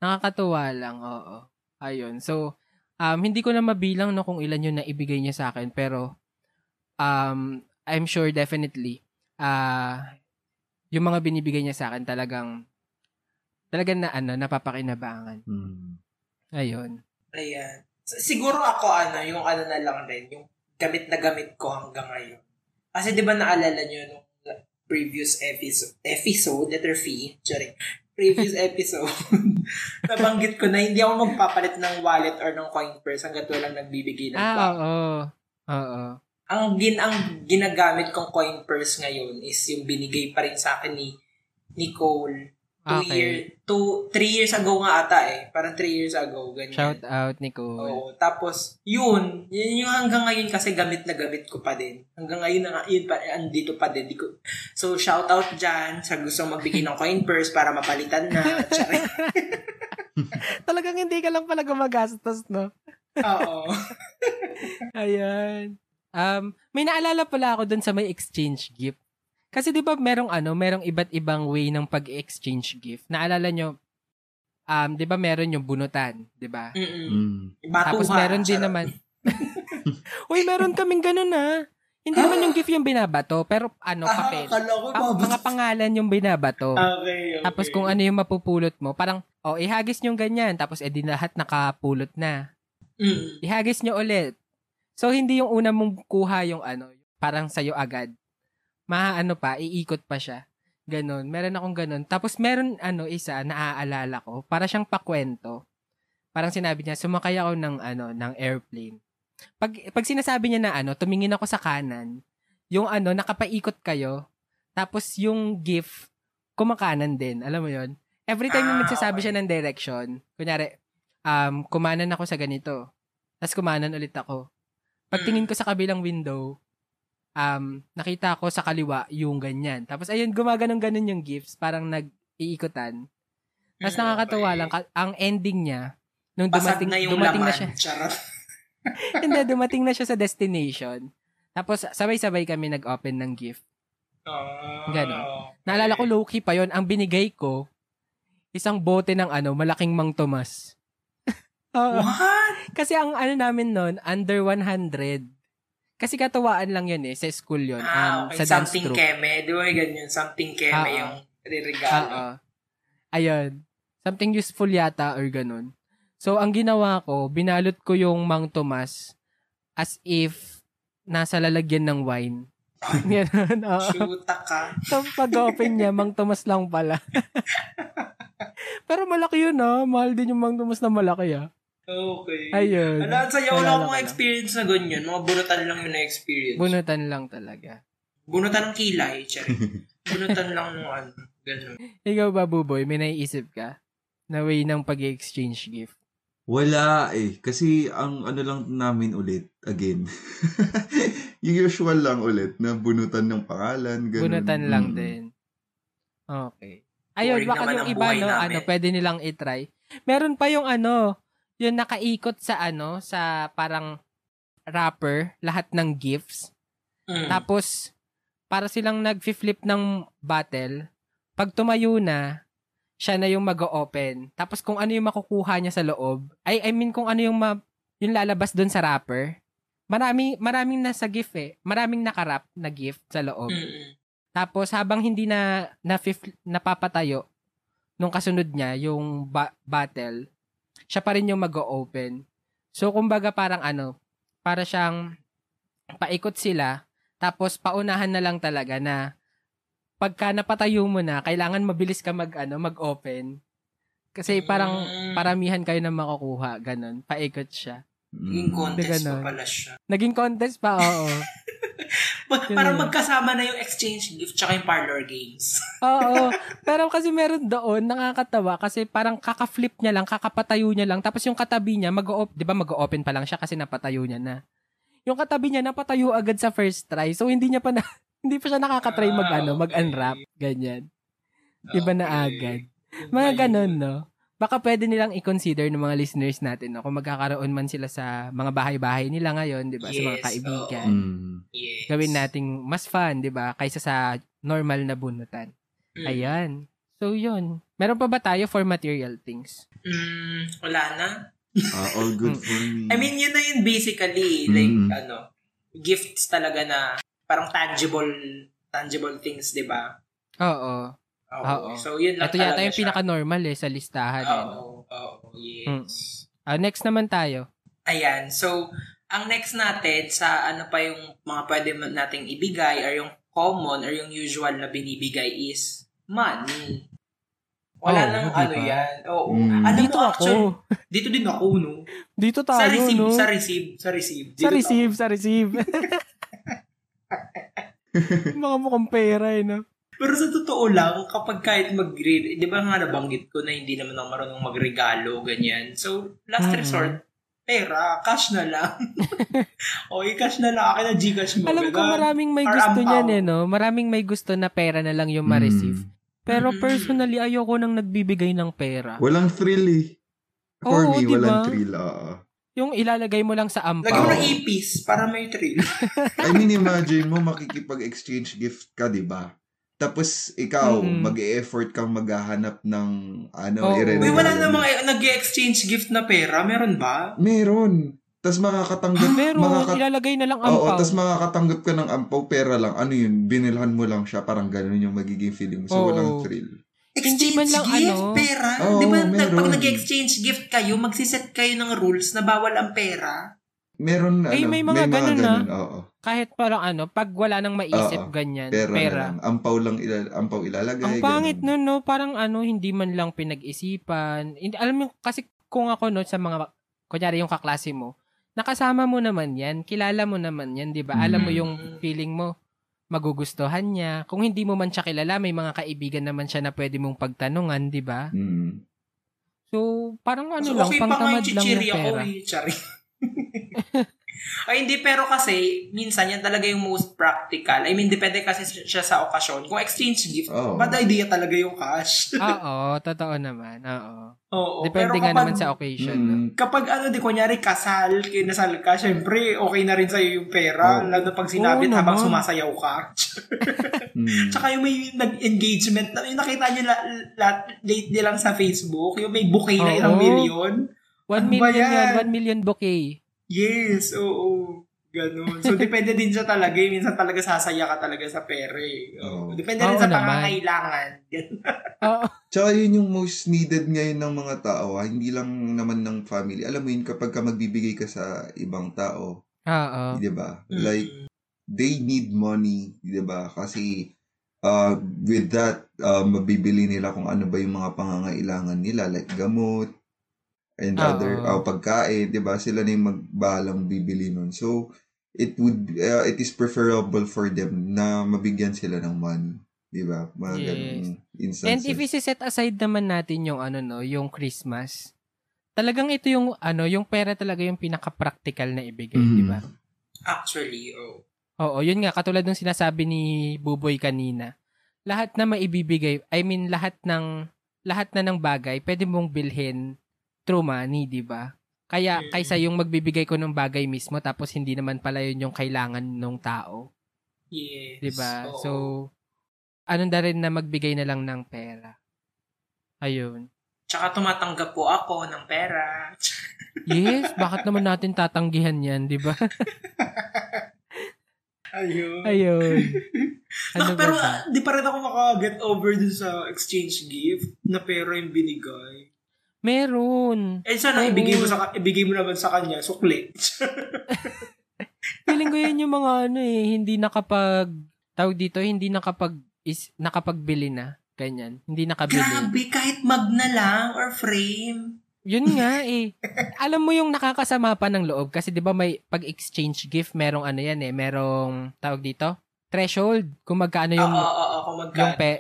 Nakakatuwa lang, oo. Ayun. So, hindi ko na mabilang kung ilan 'yung naibigay niya sa akin, pero I'm sure definitely 'yung mga binibigay niya sa akin talagang na napapakinabangan. Ayun. Ayan. Siguro ako 'yung na lang din, 'yung gamit na gamit ko hanggang ngayon. Kasi 'di ba naalala niyo previous episode, previous episode, nabanggit ko na hindi ako magpapalit ng wallet or ng coin purse hanggat walang nagbibigay ng coin. Oo. Ang ginagamit kong coin purse ngayon is yung binigay pa rin sa akin ni Nicole 3 years ago nga ata eh. Parang 3 years ago, ganyan. Shout out, Nicole. Oo, tapos, yun yung hanggang ngayon kasi gamit na gamit ko pa din. Hanggang ngayon, andito pa din. So, shout out dyan sa gustong magbigay ng coin purse para mapalitan na. Talagang hindi ka lang pala gumagastos, no? Oo. Ayan. May naalala pala ako dun sa may exchange gift. Kasi 'di ba merong iba't ibang way ng pag-exchange gift. Naalala nyo, 'di ba meron yung bunutan, 'di ba? Tapos meron din naman. Uy, meron kaming ganun na. Hindi naman yung gift yung binabato, pero papel. Mga pangalan yung binabato. Okay. Tapos kung ano yung mapupulot mo, parang ihagis nyo ganyan, tapos edi lahat nakapulot na. Ihagis nyo ulit. So hindi yung una mong kuha yung parang sa'yo agad. Iikot pa siya. Ganon. Meron akong ganon. Tapos meron isa, naaalala ko. Para siyang pakwento. Parang sinabi niya, sumakay ako ng airplane. Pag sinasabi niya na tumingin ako sa kanan, yung nakapaikot kayo, tapos yung gift, kumakanan din. Alam mo yon. Every time na nagsasabi siya ng direction, kunyari, kumanan ako sa ganito. Tapos kumanan ulit ako. Pagtingin ko sa kabilang window, nakita ko sa kaliwa yung ganyan. Tapos, ayun, gumaganong-ganon yung gifts. Parang nag-iikutan. Tapos, nakakatawa lang. Ang ending niya, nung dumating na, siya. Hindi, dumating na siya sa destination. Tapos, sabay-sabay kami nag-open ng gift. Ganon. Naalala ko, low-key pa yon. Ang binigay ko, isang bote ng malaking Mang Tomas. What? Kasi ang namin nun, under 100. Kasi katawaan lang yun eh, sa school yun. Okay. Sa dance troupe. Something keme, di ba ganyan? Something keme yung re-regalo. Ayun. Something useful yata or ganun. So, ang ginawa ko, binalot ko yung Mang Tomas as if nasa lalagyan ng wine. Ganun. Shoota ka. So, pag-open niya, Mang Tomas lang pala. Pero malaki yun mahal din yung Mang Tomas na malaki Okay. Ayun. Ano, sayaw lang mga experience na ganyan. Mga bunutan lang yung na-experience. Bunutan lang talaga. Bunutan ng kilay, bunutan lang ng ganun. Ikaw ba, Buboy? May naiisip ka? Na way ng pag-exchange gift? Wala eh. Kasi ang lang namin ulit, again. Yung usual lang ulit na bunutan ng pangalan. Ganun. Bunutan lang din. Okay. Ayun, baka yung iba, pwede nilang itry. Meron pa yung yung nakaikot sa sa parang wrapper, lahat ng gifts. Tapos, para silang nag-flip ng bottle, pag tumayo na, siya na yung mag-open. Tapos, kung ano yung makukuha niya sa loob, kung ano yung, yung lalabas dun sa wrapper, maraming nasa gift eh. Maraming nakarap na gift sa loob. Tapos, habang hindi napapatayo nung kasunod niya, yung battle, siya pa rin yung mag-o-open. So, kumbaga parang para siyang paikot sila, tapos paunahan na lang talaga na pagka napatayo mo na, kailangan mabilis ka mag-open. Kasi parang paramihan kayo na makukuha. Ganon. Paikot siya. Naging contest pa pala siya. Naging contest pa, oo. Parang magkasama na yung exchange gift tsaka yung parlor games. Oo. Pero kasi meron doon, nakakatawa kasi parang kaka-flip niya lang, kakapatayo niya lang. Tapos yung katabi niya, di ba mag-open pa lang siya kasi napatayo niya na. Yung katabi niya, napatayo agad sa first try. So, hindi pa siya nakakatry mag-unwrap. Ganyan. Iba na agad. Mga ganun, Baka pwede nilang i-consider ng mga listeners natin kung magkakaroon man sila sa mga bahay-bahay nila ngayon, di ba? Yes, sa mga kaibigan. Yes. Gawin nating mas fun, di ba? Kaysa sa normal na bunutan. Ayan. So, yun. Meron pa ba tayo for material things? Wala na. All good for me. I mean, yun na yun basically. Like, gifts talaga na parang tangible things, di ba? Oo. Oh, so yun lang. Ito yata yung pinaka-normal sa listahan. Yes. Next naman tayo. Ayan. So, ang next natin sa pa yung mga pwede nating ibigay or yung common or yung usual na binibigay is money. Wala nang yan. Oo. Dito ako. Dito din ako, Dito tayo, Sa receive. Mga mukhang pera, Pero sa totoo lang, kapag kahit mag-grade, di ba nga nabanggit ko na hindi naman ako marunong magregalo, ganyan. So, last resort, pera, cash na lang. Cash na lang. Akin na Gcash mo. Alam ko, maraming may gusto niyan Maraming may gusto na pera na lang yung ma-receive. Pero personally, ayoko nang nagbibigay ng pera. Walang thrill For me, diba? Walang thrill. Yung ilalagay mo lang sa ampaw. Lagay mo ng ipis para may thrill. I mean, imagine mo makikipag-exchange gift ka, di ba? Tapos, ikaw, mag-e-effort kang maghahanap ng i-renovate. Wala na mga nag-exchange gift na pera. Meron ba? Meron. Tapos makakatanggap. Meron. Ilalagay na lang ampaw. Oo, tapos makakatanggap ka ng ampaw, pera lang. Ano yun? Binilhan mo lang siya. Parang ganun yung magiging feeling. So, walang thrill. Exchange man lang, gift, pera. Di ba, pag nag-exchange gift kayo, magsiset kayo ng rules na bawal ang pera. Meron, may mga ganun kahit parang pag wala nang maisip, ganyan. Pera. Lang. Ampaw ilalagay. Ang pangit ganun. Parang hindi man lang pinag-isipan. Alam mo, kasi kung ako sa mga, kunyari yung kaklase mo, nakasama mo naman yan, kilala mo naman yan, di ba? Alam mo yung feeling mo, magugustuhan niya. Kung hindi mo man siya kilala, may mga kaibigan naman siya na pwede mong pagtanungan, di ba? So, parang lang, pangtamad lang ng pera. Ay, hindi, pero kasi, minsan yan talaga yung most practical. I mean, depende kasi siya sa okasyon. Kung exchange gift, bad idea talaga yung cash. Oo, totoo naman. Oo. Depende kapag, nga naman sa occasion. Kapag ano, di kunyari, kinasal ka, syempre, okay na rin sa'yo yung pera. Lalo pag sinabit habang sumasayaw ka. Tsaka yung may nag-engagement, yung nakita nyo late nilang sa Facebook, yung may bouquet na ilang million. 1 million bouquet. Yes, oo. Ganun. So, depende din siya talaga. Minsan talaga sasaya ka talaga sa pere. Depende rin sa pangangailangan. Tsaka yun yung most needed ngayon ng mga tao. Hindi lang naman ng family. Alam mo yun, kapag ka magbibigay ka sa ibang tao. Diba? Like, they need money. Diba? Kasi, with that, mabibili nila kung ano ba yung mga pangangailangan nila. Like, gamot. And other pagkain, 'di ba? Sila na 'yung magbalang bibili nun. So, it is preferable for them na mabigyan sila ng money, 'di ba? Mga ganung instances. And if i-set aside naman natin 'yung yung Christmas. Talagang ito 'yung yung pera talaga 'yung pinaka-practical na ibigay, 'di ba? Actually, Oo, 'yun nga katulad ng sinasabi ni Buboy kanina. Lahat na maibibigay, I mean lahat na ng bagay, pwede mong bilhin through money, di ba? Kaya, kaysa yung magbibigay ko ng bagay mismo tapos hindi naman pala yun yung kailangan ng tao. Yes. Di ba? So, anong na rin na magbigay na lang ng pera. Ayun. Tsaka tumatanggap po ako ng pera. Yes, bakit naman natin tatanggihan yan, di ba? Ayun. Ano pero, di pa rin ako maka-get over dun sa exchange gift na pera yung binigay. Meron. Eh, sana ibigay mo naman sa kanya, sukli. Feeling ko yun yung mga nakapagbili na. Ganyan. Hindi nakabili. Grabe, kahit mag na lang or frame. Yun nga eh. Alam mo yung nakakasama pa ng loob kasi di ba may pag-exchange gift, merong merong threshold kung magkano yung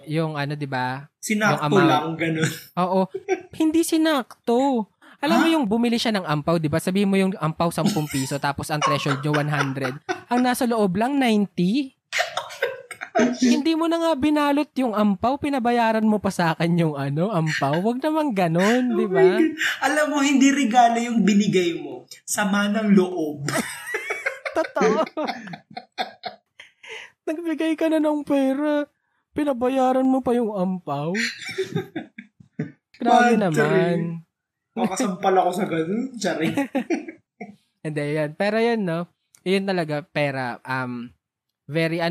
yung di ba? Sinakto lang ganun. Oo. Hindi sinakto. Alam mo yung bumili siya ng ampaw, di ba? Sabihin mo yung ampaw 10 piso tapos ang threshold niyo 100. Ang nasa loob lang 90. Hindi mo na nga binalot yung ampaw, pinabayaran mo pa sa akin yung ampaw. Wag naman ganun, di ba? Alam mo hindi regalo yung binigay mo, sama ng loob. Totoo. Nagbigay ka na ng pera. Pinabayaran mo pa yung ampaw. Grabe naman. Makasampal ako sa ganun. Charing. And then, pero yun, yun talaga, pera. Very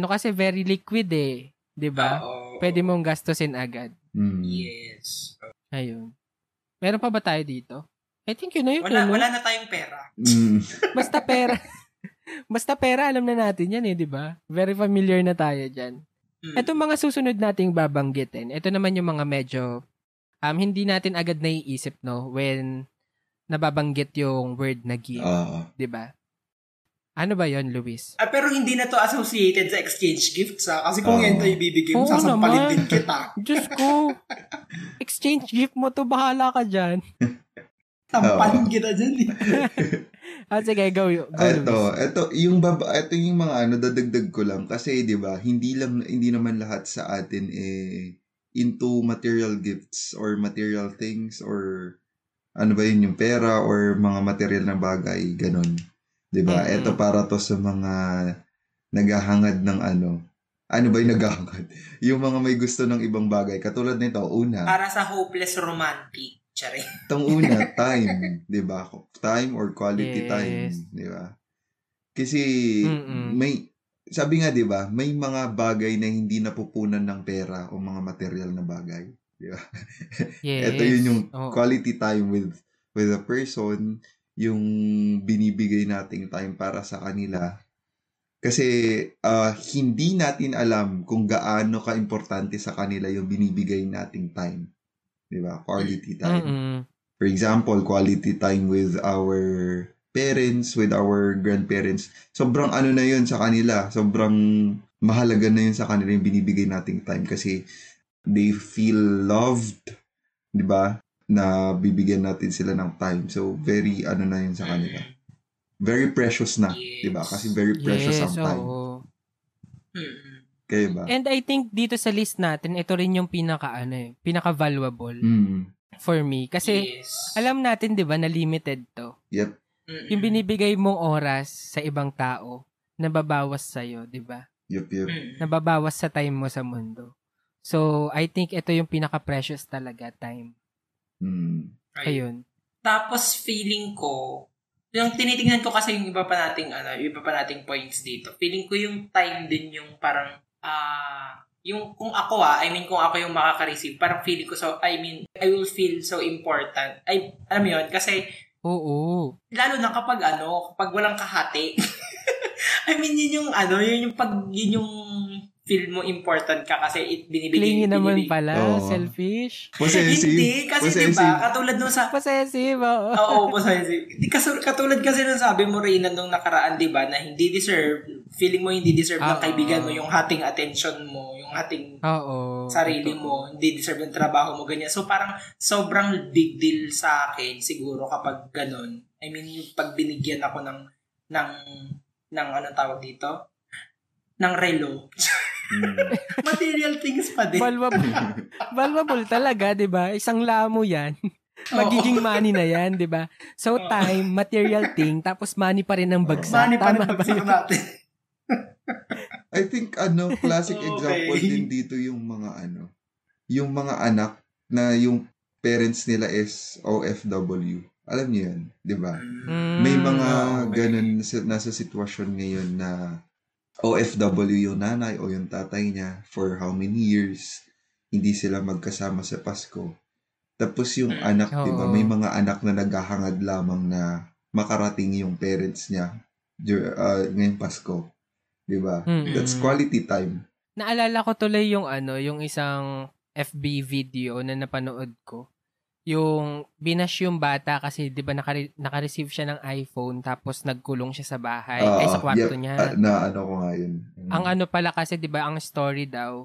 liquid eh. Diba? Pwede mong gastusin agad. Yes. Ayun. Meron pa ba tayo dito? I think yun. Wala na tayong pera. Basta pera. Basta pera, alam na natin yan eh, di ba? Very familiar na tayo dyan. Itong mga susunod nating babanggitin, ito naman yung mga medyo hindi natin agad naiisip, when nababanggit yung word na give, di ba? Ano ba yon, Luis? Pero hindi na to associated sa exchange gifts, kasi kung yan to ibibigay mo, sasampalin din kita. Diyos ko, exchange gift mo to, bahala ka dyan. Tampanin kita dyan. Sige, go. Ito yung mga dadagdag ko lang. Kasi, di ba, hindi naman lahat sa atin into material gifts or material things or yung pera or mga material na bagay, ganun. Di ba? Ito para to sa mga naghahangad ng naghahangad? Yung mga may gusto ng ibang bagay. Katulad nito, una. Para sa hopeless romantic. Itong una, time, 'di ba? Time or quality time, 'di ba? Kasi may sabi nga 'di ba, may mga bagay na hindi napupunan ng pera o mga material na bagay, 'di ba? Yes. Ito 'yun yung quality time with a person, yung binibigay nating time para sa kanila. Kasi hindi natin alam kung gaano ka-importante sa kanila yung binibigay nating time. Diba? Quality time. For example, quality time with our parents, with our grandparents. Sobrang na yun sa kanila. Sobrang mahalaga na yun sa kanila yung binibigay nating time kasi they feel loved, diba? Na bibigyan natin sila ng time. So, very yun sa kanila. very precious na, yes. 'Di ba? Kasi very precious ang time. Kaya ba? And I think dito sa list natin, ito rin yung pinaka-valuable for me kasi alam natin 'di ba na limited 'to. Yep. Yung binibigay mong oras sa ibang tao, nababawas sa iyo, 'di ba? Yep. Nababawas sa time mo sa mundo. So, I think ito yung pinaka-precious talaga time. Right. Ayun. Tapos feeling ko, yung tinitingnan ko kasi yung iba pa nating points dito. Feeling ko yung time din yung parang yung kung ako yung makaka-receive, parang feeling ko I will feel so important. Ay, alam mo yun kasi oo. Lalo na kapag walang kahati. Yun yung feel mo important ka kasi binibigay. Clingy naman pala, selfish. Possessive. Hindi, kasi diba, katulad nung sa... Possessive, possessive. Katulad kasi nung sabi mo, Reynan, nung nakaraan, diba, na feeling mo hindi deserve ng kaibigan mo, yung hating attention mo, yung hating sarili mo, hindi deserve ng trabaho mo, ganyan. So parang sobrang big deal sa akin, siguro kapag ganun. Pag binigyan ako ng relo. Material things pa din. Valuable talaga, 'di ba? Isang lamo 'yan. Magiging money na 'yan, 'di ba? So time, material thing, tapos money pa rin ang bagsak. Money pa rin ang bagsak natin. I think classic example din dito yung mga anak na yung parents nila is OFW. Alam niyo 'yan, 'di ba? May mga ganun nasa sitwasyon ngayon na OFW yung nanay o yung tatay niya for how many years hindi sila magkasama sa Pasko. Tapos yung anak, diba? May mga anak na naghahangad lamang na makarating yung parents niya ngayong Pasko. Diba? That's quality time. Naalala ko tuloy yung isang FB video na napanood ko. Yung binash yung bata kasi 'di ba naka-receive siya ng iPhone tapos nagkulong siya sa bahay sa kwarto niya. Na ano ko nga yun. Ang pala kasi 'di ba ang story daw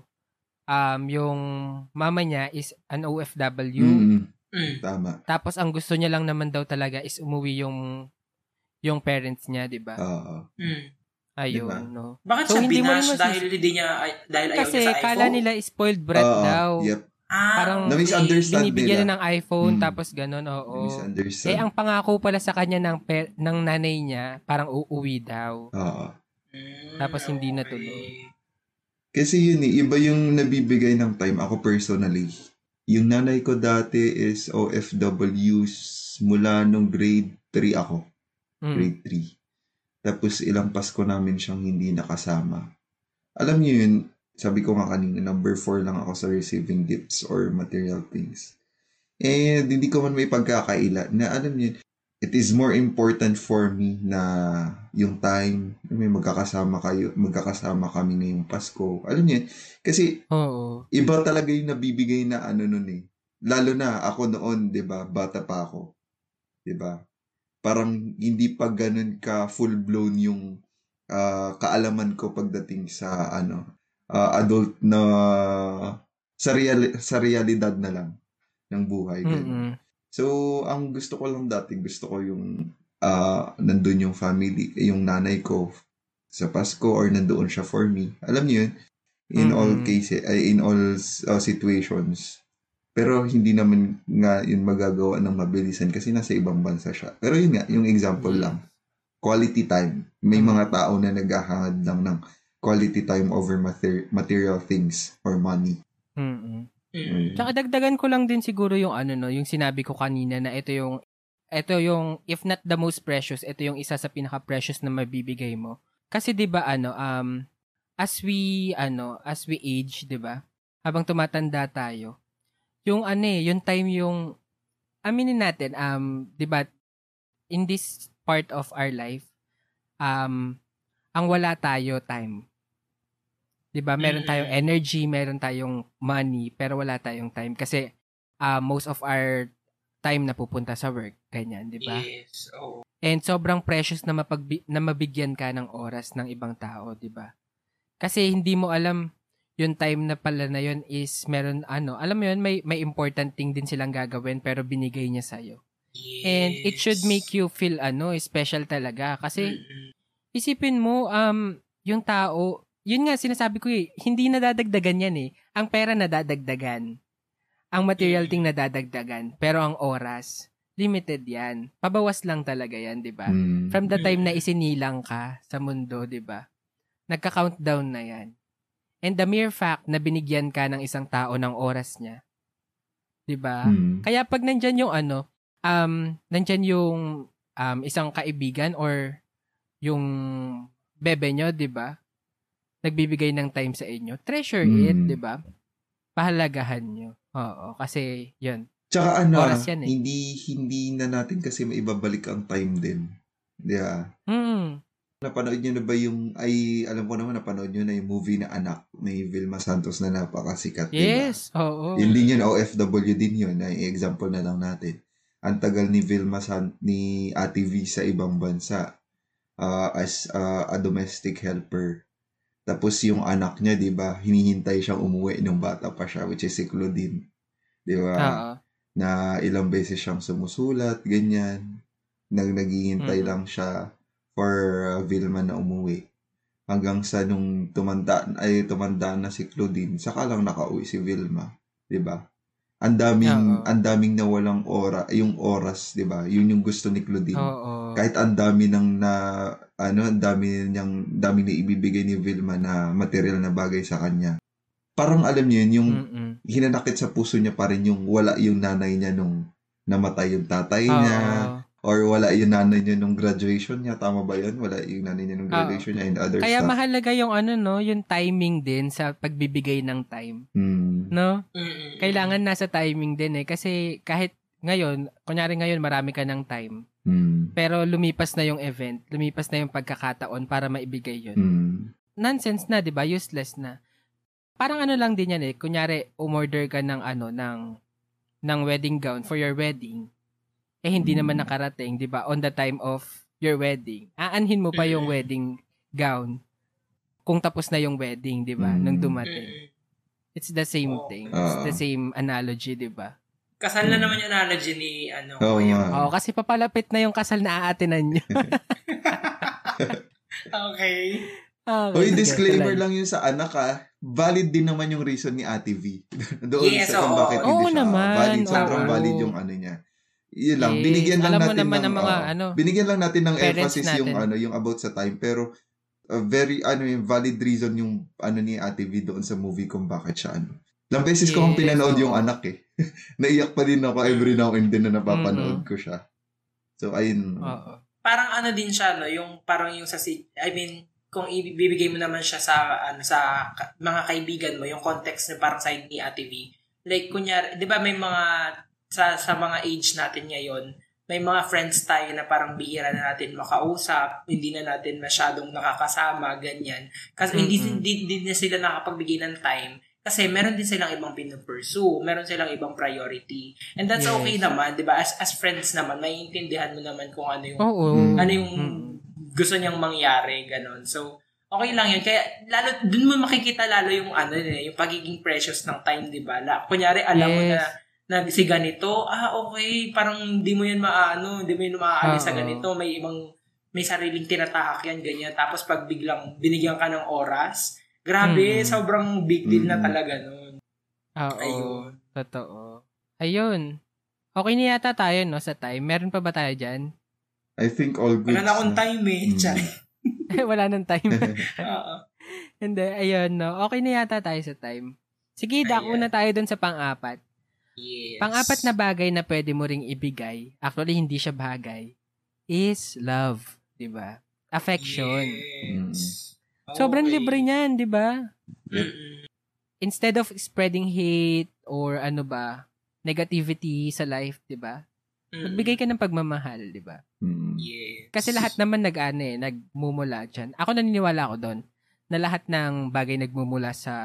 yung mama niya is an OFW. Tama. Tapos ang gusto niya lang naman daw talaga is umuwi yung parents niya 'di ba? Ayun, diba? No. Bakit so, siya binash dahil ayaw niya sa iPhone? Kasi kala nila spoiled brat daw. Yep. Parang binibigyan na ng iPhone tapos ganun, ang pangako pala sa kanya ng nanay niya parang uuwi daw tapos hindi natuloy kasi yun iba yung nabibigay ng time. Ako personally, yung nanay ko dati is OFW mula nung grade 3 ako grade 3, tapos ilang Pasko namin siyang hindi nakasama. Alam niyo yun, sabi ko nga kanina, number 4 lang ako sa receiving gifts or material things. And hindi ko man may pagkakaila na alam niyo, it is more important for me na yung time na may magkakasama kami ngayong Pasko. Alam niyo, kasi iba talaga yung nabibigay na nun eh. Lalo na ako noon, 'di ba? Bata pa ako. 'Di ba? Parang hindi pa ganun ka full-blown yung kaalaman ko pagdating sa adult na sa realidad na lang ng buhay. So, ang gusto ko lang dati, gusto ko yung nandun yung family, yung nanay ko sa Pasko or nandoon siya for me. Alam niyo yun? In all cases, in all situations. Pero hindi naman nga yun magagawa ng mabilisan kasi nasa ibang bansa siya. Pero yun nga, yung example lang. Quality time. May mga tao na naghahangad lang ng quality time over material things or money. Tsaka dagdagan ko lang din siguro yung sinabi ko kanina na ito yung if not the most precious, ito yung isa sa pinaka-precious na mabibigay mo. Kasi 'di ba as we age, 'di ba? Habang tumatanda tayo, yung time yung aminin natin 'di ba in this part of our life ang wala tayo time. 'Di ba? Meron tayong energy, meron tayong money, pero wala tayong time kasi most of our time napupunta sa work, ganyan, 'di ba? Yes. Oh. And sobrang precious na mabigyan ka ng oras ng ibang tao, 'di ba? Kasi hindi mo alam yung time na pala na yun is meron alam mo yun, may important thing din silang gagawin pero binigay niya sa iyo. Yes. And it should make you feel special talaga. Kasi isipin mo, yung tao, yun nga sinasabi ko hindi nadadagdagan yan eh. Ang pera nadadagdagan. Ang material thing nadadagdagan. Pero ang oras, limited yan. Pabawas lang talaga yan, di ba? From the time na isinilang ka sa mundo, di ba? Nagka-countdown na yan. And the mere fact na binigyan ka ng isang tao ng oras niya, di ba? Kaya pag nandyan yung nandyan yung isang kaibigan or yung bebe nyo, di ba? Nagbibigay ng time sa inyo. Treasure it, di ba? Pahalagahan nyo. Oo, kasi yun. Tsaka oras yan eh. Hindi na natin kasi maibabalik ang time din. Yeah. Napanood nyo na ba alam ko naman, napanood nyo na yung movie na Anak, may Vilma Santos na napakasikat. Yes, diba? Oo. Yun din yun, OFW din yun, na example na lang natin. Ang tagal ni Vilma ni Ate V sa ibang bansa as a domestic helper. Tapos yung anak niya, diba, hinihintay siyang umuwi nung bata pa siya, which is si Claudine. Diba? Uh-oh. Na ilang beses siyang sumusulat, ganyan. Naghihintay lang siya for Vilma na umuwi. Hanggang sa nung tumanda na si Claudine, saka lang nakauwi si Vilma, 'di ba? Ang daming nawalang oras, 'di ba? Yun yung gusto ni Claudine. Uh-oh. Kahit ang dami nang na ibibigay ni Vilma na material na bagay sa kanya. Parang alam niyo yun, yung hinanakit sa puso niya pa rin yung wala yung nanay niya nung namatay yung tatay niya. Or wala yung nanay niya nung graduation niya. Tama ba yun? Wala yung nanay niya nung graduation niya and other kaya stuff. Kaya mahalaga yung yung timing din sa pagbibigay ng time. No? Kailangan nasa timing din eh. Kasi kahit ngayon, kunyari ngayon marami ka ng time. Pero lumipas na yung event. Lumipas na yung pagkakataon para maibigay yun. Nonsense na, di ba? Useless na. Parang lang din yan eh. Kunyari, umorder ka ng ng wedding gown for your wedding. Hindi naman nakarating, 'di ba? On the time of your wedding. Aanhin mo pa yung wedding gown kung tapos na yung wedding, 'di ba? Nang dumating. It's the same thing. It's the same analogy, 'di ba? Kasal na naman yung analogy ni kasi papalapit na yung kasal na aatinan niyo. Okay. Oy, disclaimer lang yun sa anak valid din naman yung reason ni Ate V. Doon sa kung bakit hindi siya valid. Sobrang valid yung niya. Yun lang, binigyan lang natin binigyan lang natin ng emphasis natin. Yung about sa time, pero very valid reason yung ni Ate V doon sa movie kung bakit siya Ilang beses ko kung pinanood yung anak eh. Naiyak pa din ako every now and then na napapanood ko siya. So ayun. Parang din siya yung parang yung sa kung ibibigay mo naman siya sa sa mga kaibigan mo, yung context na parang side ni Ate V. Like kunyari, 'di ba may mga sa mga age natin ngayon, may mga friends tayo na parang bihira na natin makausap, hindi na natin masyadong nakakasama, ganyan. Kasi hindi na sila nakapagbigay ng time kasi meron din silang ibang pinupursue, meron silang ibang priority. And that's okay naman, 'di ba? As friends naman, maiintindihan mo naman kung ano yung gusto niyang mangyari, ganun. So, okay lang yun. Kaya, lalo, dun mo makikita yung yung pagiging precious ng time, 'di ba? Kunyari, alam mo na si ganito, okay, parang hindi mo yan maaalis sa ganito, may sariling tinatahak yan, ganyan. Tapos pag biglang binigyan ka ng oras, grabe, sobrang big deal na talaga nun. Ayun. Totoo. Ayun. Okay na yata tayo, sa time. Meron pa ba tayo dyan? I think all good. Wala na akong time wala nang time. Hindi, ayun, okay na yata tayo sa time. Sige, una tayo dun sa pang-apat. Yes. Pang-apat na bagay na pwede mo ring ibigay, actually hindi siya bagay, is love, 'di ba? Affection. Yes. Sobrang libre niyan, 'di ba? Instead of spreading hate or negativity sa life, 'di ba? Magbigay ka ng pagmamahal, 'di ba? Yes. Kasi lahat naman nagmumula diyan. Ako naniniwala ako doon na lahat ng bagay nagmumula sa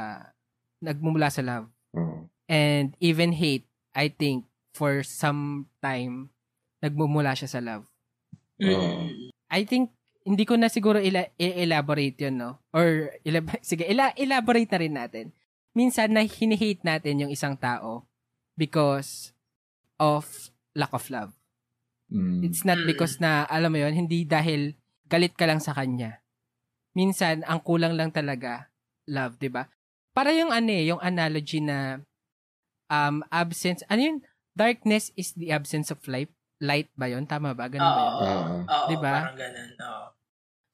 love. And even hate, I think, for some time, nagmumula siya sa love. I think, hindi ko na siguro elaborate yun, no? Or, elaborate na rin natin. Minsan, hinihate natin yung isang tao because of lack of love. It's not because na, alam mo yun, hindi dahil galit ka lang sa kanya. Minsan, ang kulang lang talaga, love, diba? Para yung ano eh, yung analogy na absence, ano yun? Darkness is the absence of light. Light ba yun? Tama ba? Ganun ba yun? Oo, diba? Parang ganun. Oo.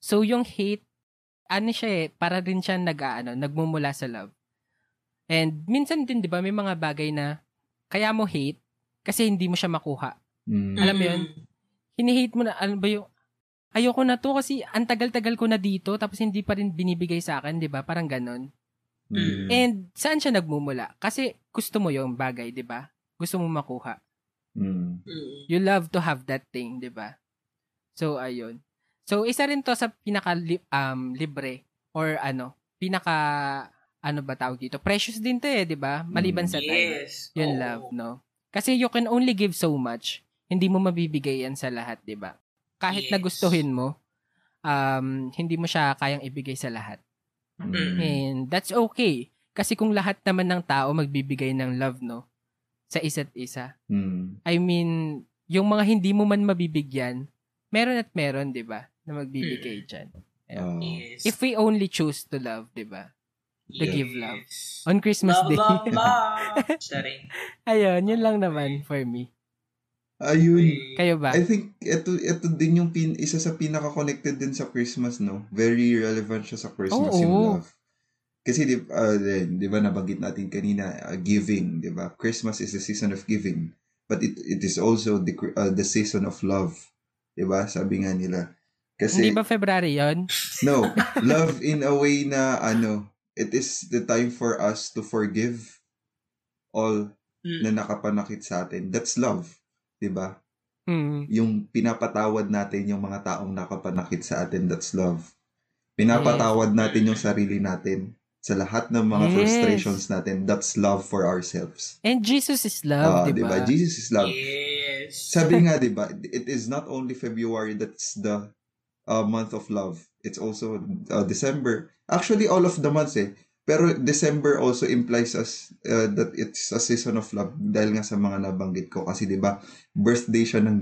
So, yung hate, ano siya eh, para rin siya nagmumula sa love. And minsan din, diba, may mga bagay na kaya mo hate kasi hindi mo siya makuha. Alam mo yun? Hinihate mo na, ano ba yung, ayoko na to kasi ang tagal-tagal ko na dito tapos hindi pa rin binibigay sa akin, di ba? Parang ganon. And saan siya nagmumula? Kasi gusto mo yung bagay, di ba? Gusto mo makuha. You love to have that thing, di ba? So, ayun. So, isa rin to sa pinaka-libre or ano, precious din to eh, di ba? Maliban sa time. Yes. Yung love, no? Kasi you can only give so much. Hindi mo mabibigay yan sa lahat, di ba? Kahit na gustuhin mo, hindi mo siya kayang ibigay sa lahat. And that's okay. Kasi kung lahat naman ng tao magbibigay ng love, no? Sa isa't isa. I mean, yung mga hindi mo man mabibigyan, meron at meron, di ba? Na magbibigay dyan. If we only choose to love, di ba? To give love. On Christmas Day. Sorry. Ayun, yun lang naman for me. Ayun. Kayo ba? I think ito din yung isa sa pinaka-connected din sa Christmas, no? Very relevant siya sa Christmas yung love. Kasi, di ba, nabanggit natin kanina, giving, di ba? Christmas is the season of giving. But it is also the season of love. Di ba? Sabi nga nila. Kasi, hindi ba February yon? No. Love in a way na, it is the time for us to forgive all na nakapanakit sa atin. That's love. Diba? Yung pinapatawad natin yung mga taong nakapanakit sa atin, that's love. Pinapatawad natin yung sarili natin sa lahat ng mga frustrations natin, that's love for ourselves. And Jesus is love, diba? Jesus is love. Yes. Sabi nga, diba, it is not only February that's the month of love. It's also December. Actually, all of the months eh. Pero December also implies us that it's a season of love dahil nga sa mga nabanggit ko kasi 'di ba birthday siya ng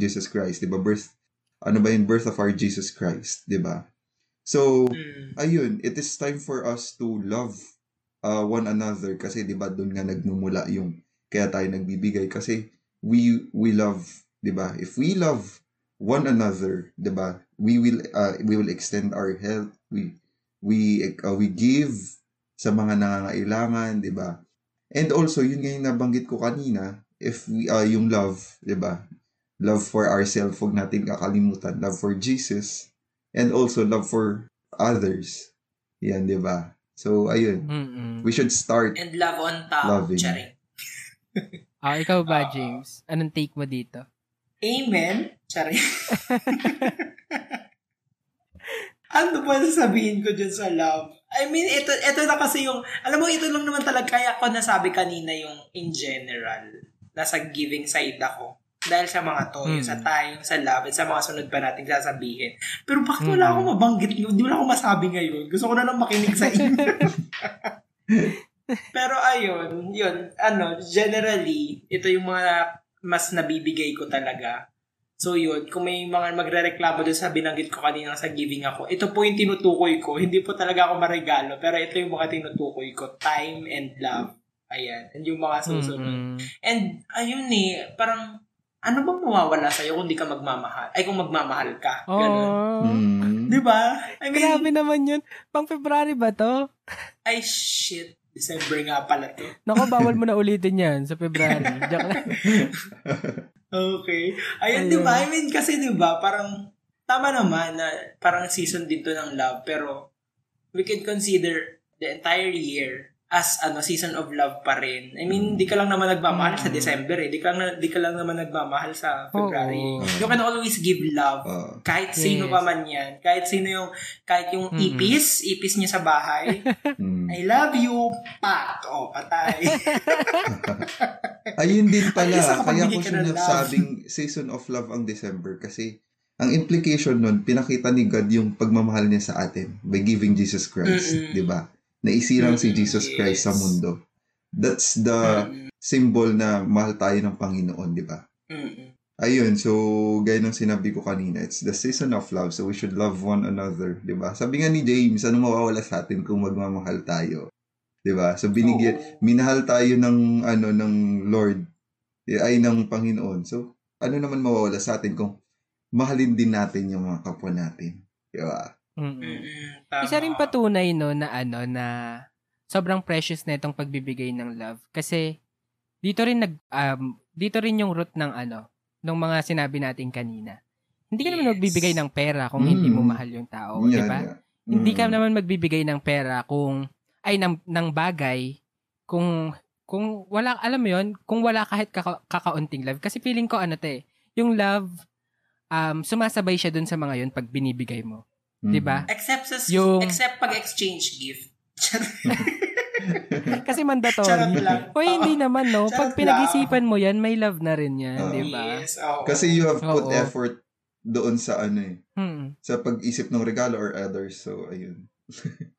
Jesus Christ, 'di ba? Birth of our Jesus Christ, 'di ba? So ayun, it is time for us to love one another kasi 'di ba doon nga nagmumula yung kaya tayo nagbibigay kasi we love, 'di ba? If we love one another, 'di ba? We will extend our help. We give sa mga nangangailangan, di ba? And also, yun nga yung nabanggit ko kanina, if we, yung love, di ba? Love for ourselves, huwag natin kakalimutan. Love for Jesus, and also love for others. Yan, di ba? So, ayun. We should start and love on top. Loving. Ikaw ba, James? Anong take mo dito? Amen. Charing. Ano ba sasabihin ko dyan sa love? I mean, ito na kasi yung, alam mo, ito lang naman talaga kaya ko nasabi kanina yung in general, nasa giving side ako. Dahil sa mga to, yung sa time, sa love, at sa mga sunod pa nating sasabihin. Pero bakit wala akong mabanggit yun? Hindi wala akong masabi ngayon. Gusto ko na lang makinig sa inyo. Pero ayun, yun, generally, ito yung mga mas nabibigay ko talaga. So yun, kung may mga magrereklamo doon sa binanggit ko kanina sa giving ako, ito po yung tinutukoy ko. Hindi po talaga ako maregalo, pero ito yung mga tinutukoy ko. Time and love. Ayan. And yung mga susunod. And ayun parang ano bang mawawala sa'yo kung di ka magmamahal? Ay, kung magmamahal ka. Ganun. Diba? I mean, grabe naman yun. Pang February ba to? Ay, shit. December nga pala to. Naku, bawal mo na ulitin yan sa February. Joke lang. Okay. Ayun, diba? I mean, kasi diba, parang, tama naman na parang season dito ng love, pero we can consider the entire year as season of love pa rin. I mean, di ka lang naman nagmamahal sa December eh. Di ka lang naman nagmamahal sa February. You can always give love. Kahit sino pa man yan. Kahit yung ipis niya sa bahay. I love you, pat. Patay. Ayun din pala. Kaya ko siya nasabing season of love ang December kasi ang implication nun, pinakita ni God yung pagmamahal niya sa atin by giving Jesus Christ. Di ba? Naisirang si Jesus Christ sa mundo. That's the symbol na mahal tayo ng Panginoon, di ba? Ayun, so gaya ng sinabi ko kanina, it's the season of love, so we should love one another, diba? Sabi nga ni James, ano mawawala sa atin kung magmamahal tayo? Diba? So minahal tayo ng ano ng Lord, ay ng Panginoon. So ano naman mawawala sa atin kung mahalin din natin yung mga kapwa natin, diba? Mm-hmm. Isa rin patunay no na ano na sobrang precious na itong pagbibigay ng love, kasi dito rin dito rin yung root ng ano nung mga sinabi natin kanina. Hindi ka naman magbibigay ng pera kung hindi mo mahal yung tao, di ba? Yeah. Mm. Hindi ka naman magbibigay ng pera ng bagay kung wala, alam mo yon, kung wala kahit kakaunting love. Kasi feeling ko yung love sumasabay siya dun sa mga yon pag binibigay mo. Mm. Di ba? Except pag exchange gift. Kasi mandatory. O hindi naman, no? Pag pinag-isipan mo yan, may love na rin yan, di ba? Yes, kasi you have put effort doon sa sa pag-isip ng regalo or others. So, ayun.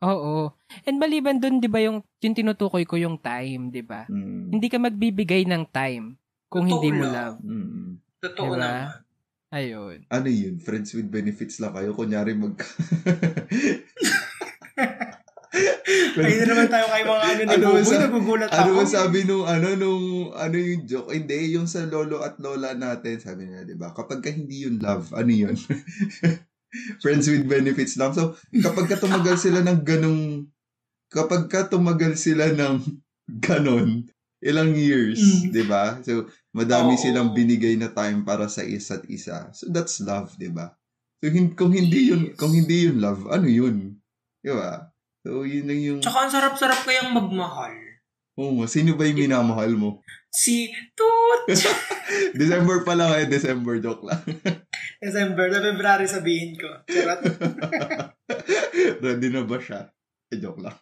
Oo. And maliban doon, di ba, yung tinutukoy ko yung time, di ba? Mm. Hindi ka magbibigay ng time kung totoo hindi mo love. Mm. Totoo diba? Naman. Ayun. Ano yun? Friends with benefits lang kayo? Kunyari Kaya naman tayo kay mga nagugulat ako. Ano sabi nung yung joke? Hindi, yung sa lolo at lola natin, sabi nila, diba? Kapag ka hindi yun love, ano yun? Friends with benefits lang. So, kapag ka tumagal sila ng ganon, ilang years, diba? So, madami silang binigay na time para sa isa't isa. So, that's love, diba? So, kung hindi yun love, ano yun? Diba? So, yun lang yung... Tsaka ang sarap-sarap kayang magmahal. Oo, sino ba yung minamahal mo? Si Tut! December pa lang December, joke lang. December, na February sabihin ko. Charot. Ready na ba siya? Joke lang.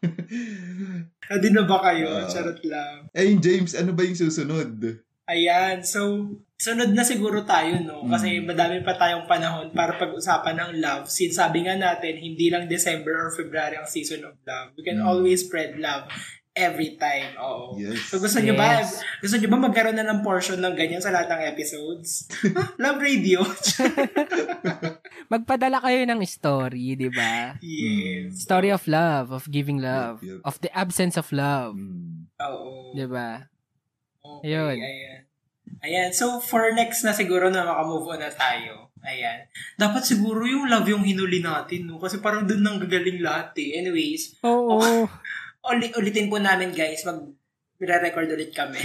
Ready na ba kayo? Charot lang. James, ano ba yung susunod? Ayan, so sunod na siguro tayo, no? Kasi madami pa tayong panahon para pag-usapan ng love. Since sabi nga natin, hindi lang December or February ang season of love. We can always spread love every time. Oo. Yes. So gusto nyo ba magkaroon na ng portion ng ganyan sa lahat ng episodes? Love radio. Magpadala kayo ng story, di ba? Yes. Story of love, of giving love, of the absence of love. Oo. Di ba? Okay, ayan. So, for next na siguro na makamove on na tayo. Ayan. Dapat siguro yung love yung hinuli natin, no? Kasi parang dun nang gagaling lahat, eh. Anyways. Oo. Ulitin po namin, guys. Mag-record ulit kami.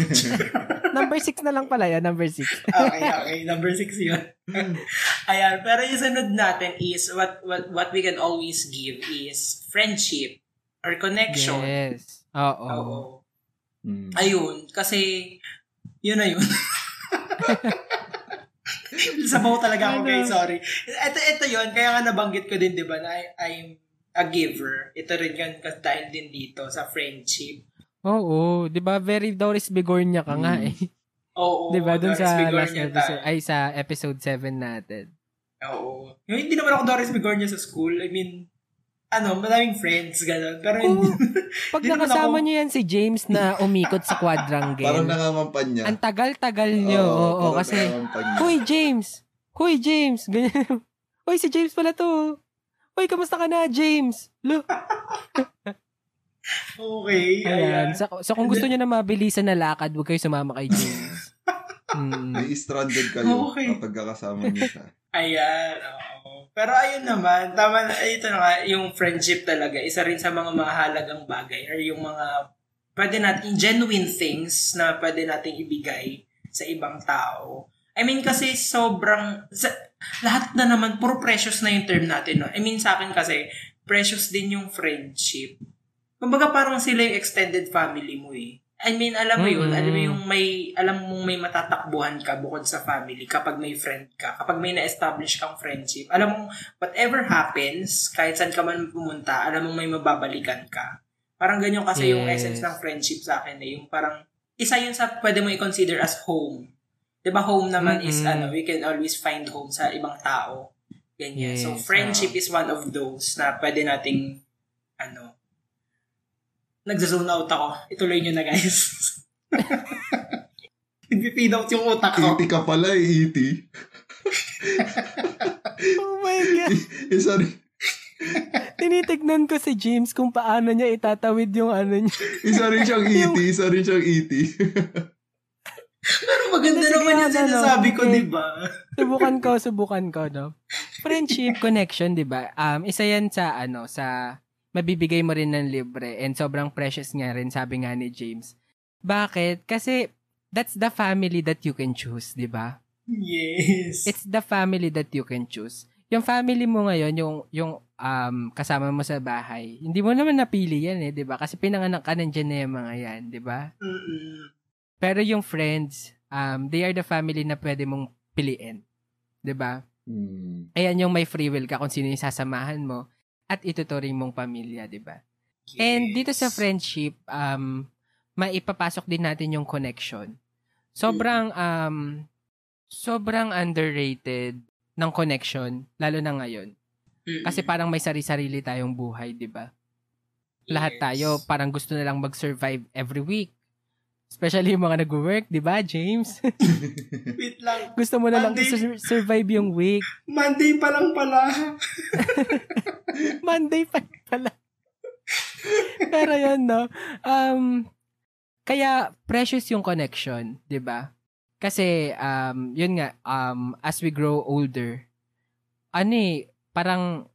Number 6 na lang pala yan. Number 6. Okay. Number 6 yun. Ayan. Pero yung sunod natin is what we can always give is friendship or connection. Yes. Oo. Ayun, kasi yun na yun. Sabaw talaga ako, guys, sorry. Ito yun, kaya nga nabanggit ko din, diba, na I'm a giver. Ito rin yun, dahil din dito sa friendship. Oo, diba, very Doris Bigornia ka nga eh. Oo, diba, dun Doris Bigornia sa episode 7 natin. Oo. Yung, hindi naman ako Doris Bigornia sa school, I mean... maraming friends, gano'n. Pero pag nakasama nyo yan si James na umikot sa quadrangle. Parang nangangampan niya. Ang tagal-tagal nyo. Oo, kasi, Huy, James! Ganyan. Huy, si James pala to. Huy, kamusta ka na, James? Okay. Ayan. So, kung gusto nyo na mabilisan na lakad, huwag kayo sumama kay James. May stranded kayo kapag kakasama nyo siya. Ayan, Pero ayun naman, tama na, ito na nga, yung friendship talaga, isa rin sa mga mahalagang bagay or yung mga pwede natin, genuine things na pwede natin ibigay sa ibang tao. I mean, kasi lahat na naman, puro precious na yung term natin. No? I mean, sa akin kasi, precious din yung friendship. Kumbaga parang sila yung extended family mo eh. I mean, alam mo yun, alam mong may matatakbuhan ka bukod sa family kapag may friend ka, kapag may na-establish kang friendship. Alam mong whatever happens, kahit saan ka man pumunta, alam mong may mababalikan ka. Parang ganyan kasi yung essence ng friendship sa akin, yung parang, isa yun sa pwede mo i-consider as home. Diba home naman is, we can always find home sa ibang tao. Ganyan. Yes, so, friendship is one of those na pwede nating, Nagzazone out ako. Ituloy nyo na, guys. Nag-feed out yung utak ko. E.T. ka pala eh, E.T. Oh my God. Sorry. Tinitignan ko si James kung paano niya itatawid yung ano niya. Isa rin siyang E.T. Isa rin siyang E.T. Pero maganda naman yung sinasabi ko, okay. Diba? Subukan ko, no? Friendship connection, diba? Isa yan sa, sa mabibigay mo rin ng libre and sobrang precious nga rin, sabi nga ni James. Bakit? Kasi that's the family that you can choose, diba? Yes. It's the family that you can choose. Yung family mo ngayon, yung kasama mo sa bahay, hindi mo naman napili yan eh, diba? Kasi pinanganak ka ng Genema ngayon, diba? Mm-mm. Pero yung friends, they are the family na pwede mong piliin, diba? Mm. Ayan yung may free will ka kung sino yung sasamahan mo at ituturing mong pamilya, diba? Yes. And dito sa friendship, maipapasok din natin yung connection. Sobrang underrated ng connection, lalo na ngayon. Kasi parang may sari-sarili tayong buhay, di ba? Yes. Lahat tayo, parang gusto na lang mag-survive every week. Especially yung mga nag-work, di ba, James? Wait lang. Gusto mo na Monday, lang survive yung week. Monday pa lang pala. Monday pa lang pala. Pero yun, no? Kaya precious yung connection, di ba? Kasi, yun nga, as we grow older, parang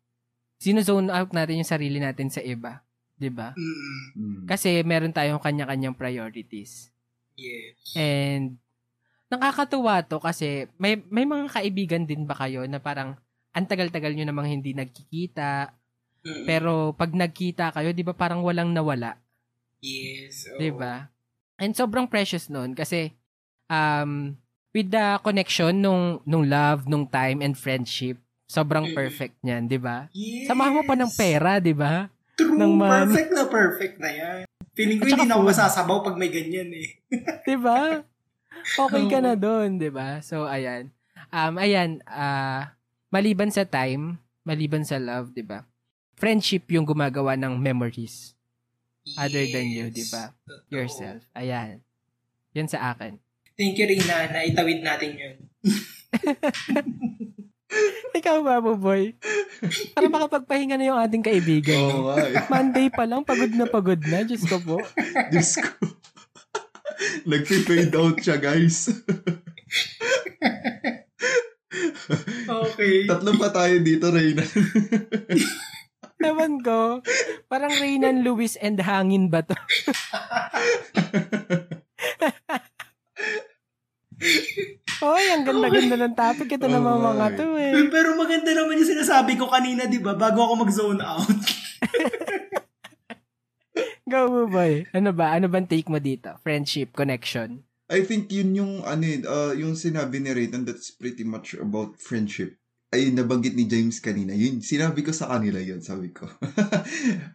sinozone out natin yung sarili natin sa iba. Diba? Mm-hmm. Kasi meron tayong kanya-kanyang priorities. Yes. And, nakakatuwa to kasi may mga kaibigan din ba kayo na parang antagal-tagal nyo namang hindi nagkikita, mm-hmm. pero pag nagkita kayo, diba parang walang nawala? Yes. Oh. Diba? And sobrang precious nun kasi, with the connection nung love, nung time, and friendship, sobrang perfect niyan, di ba? Yes. Samahan mo pa ng pera, di ba? True, perfect na yan. Feeling ko hindi na ako masasabaw pag may ganyan eh. Di ba? Okay ka na doon, di ba? So, ayan. Maliban sa time, maliban sa love, di ba? Friendship yung gumagawa ng memories. Yes. Other than you, di ba? Yourself. Ayan. Yan sa akin. Thank you, Reynan. Naitawid natin yun. Ikaw ba, Buboy? Para makapagpahinga na yung ating kaibigan. Oh, Monday pa lang, pagod na. Diyos ko po. Diyos ko. Nag-fade out siya, guys. Okay. Tatlo pa tayo dito, Reynan. Naman ko, parang Reynan, Lewis, and hangin ba to? Hoy, ang ganda-ganda ng topic. Ito naman mga to eh. Pero maganda naman yung sinasabi ko kanina, di ba? Bago ako mag-zone out. Go, boy. Ano ba? Ano bang take mo dito? Friendship, connection? I think yun yung, yung sinabi ni Reynan, that's pretty much about friendship. Ay, nabanggit ni James kanina. Yun, sinabi ko sa kanila yun, sabi ko.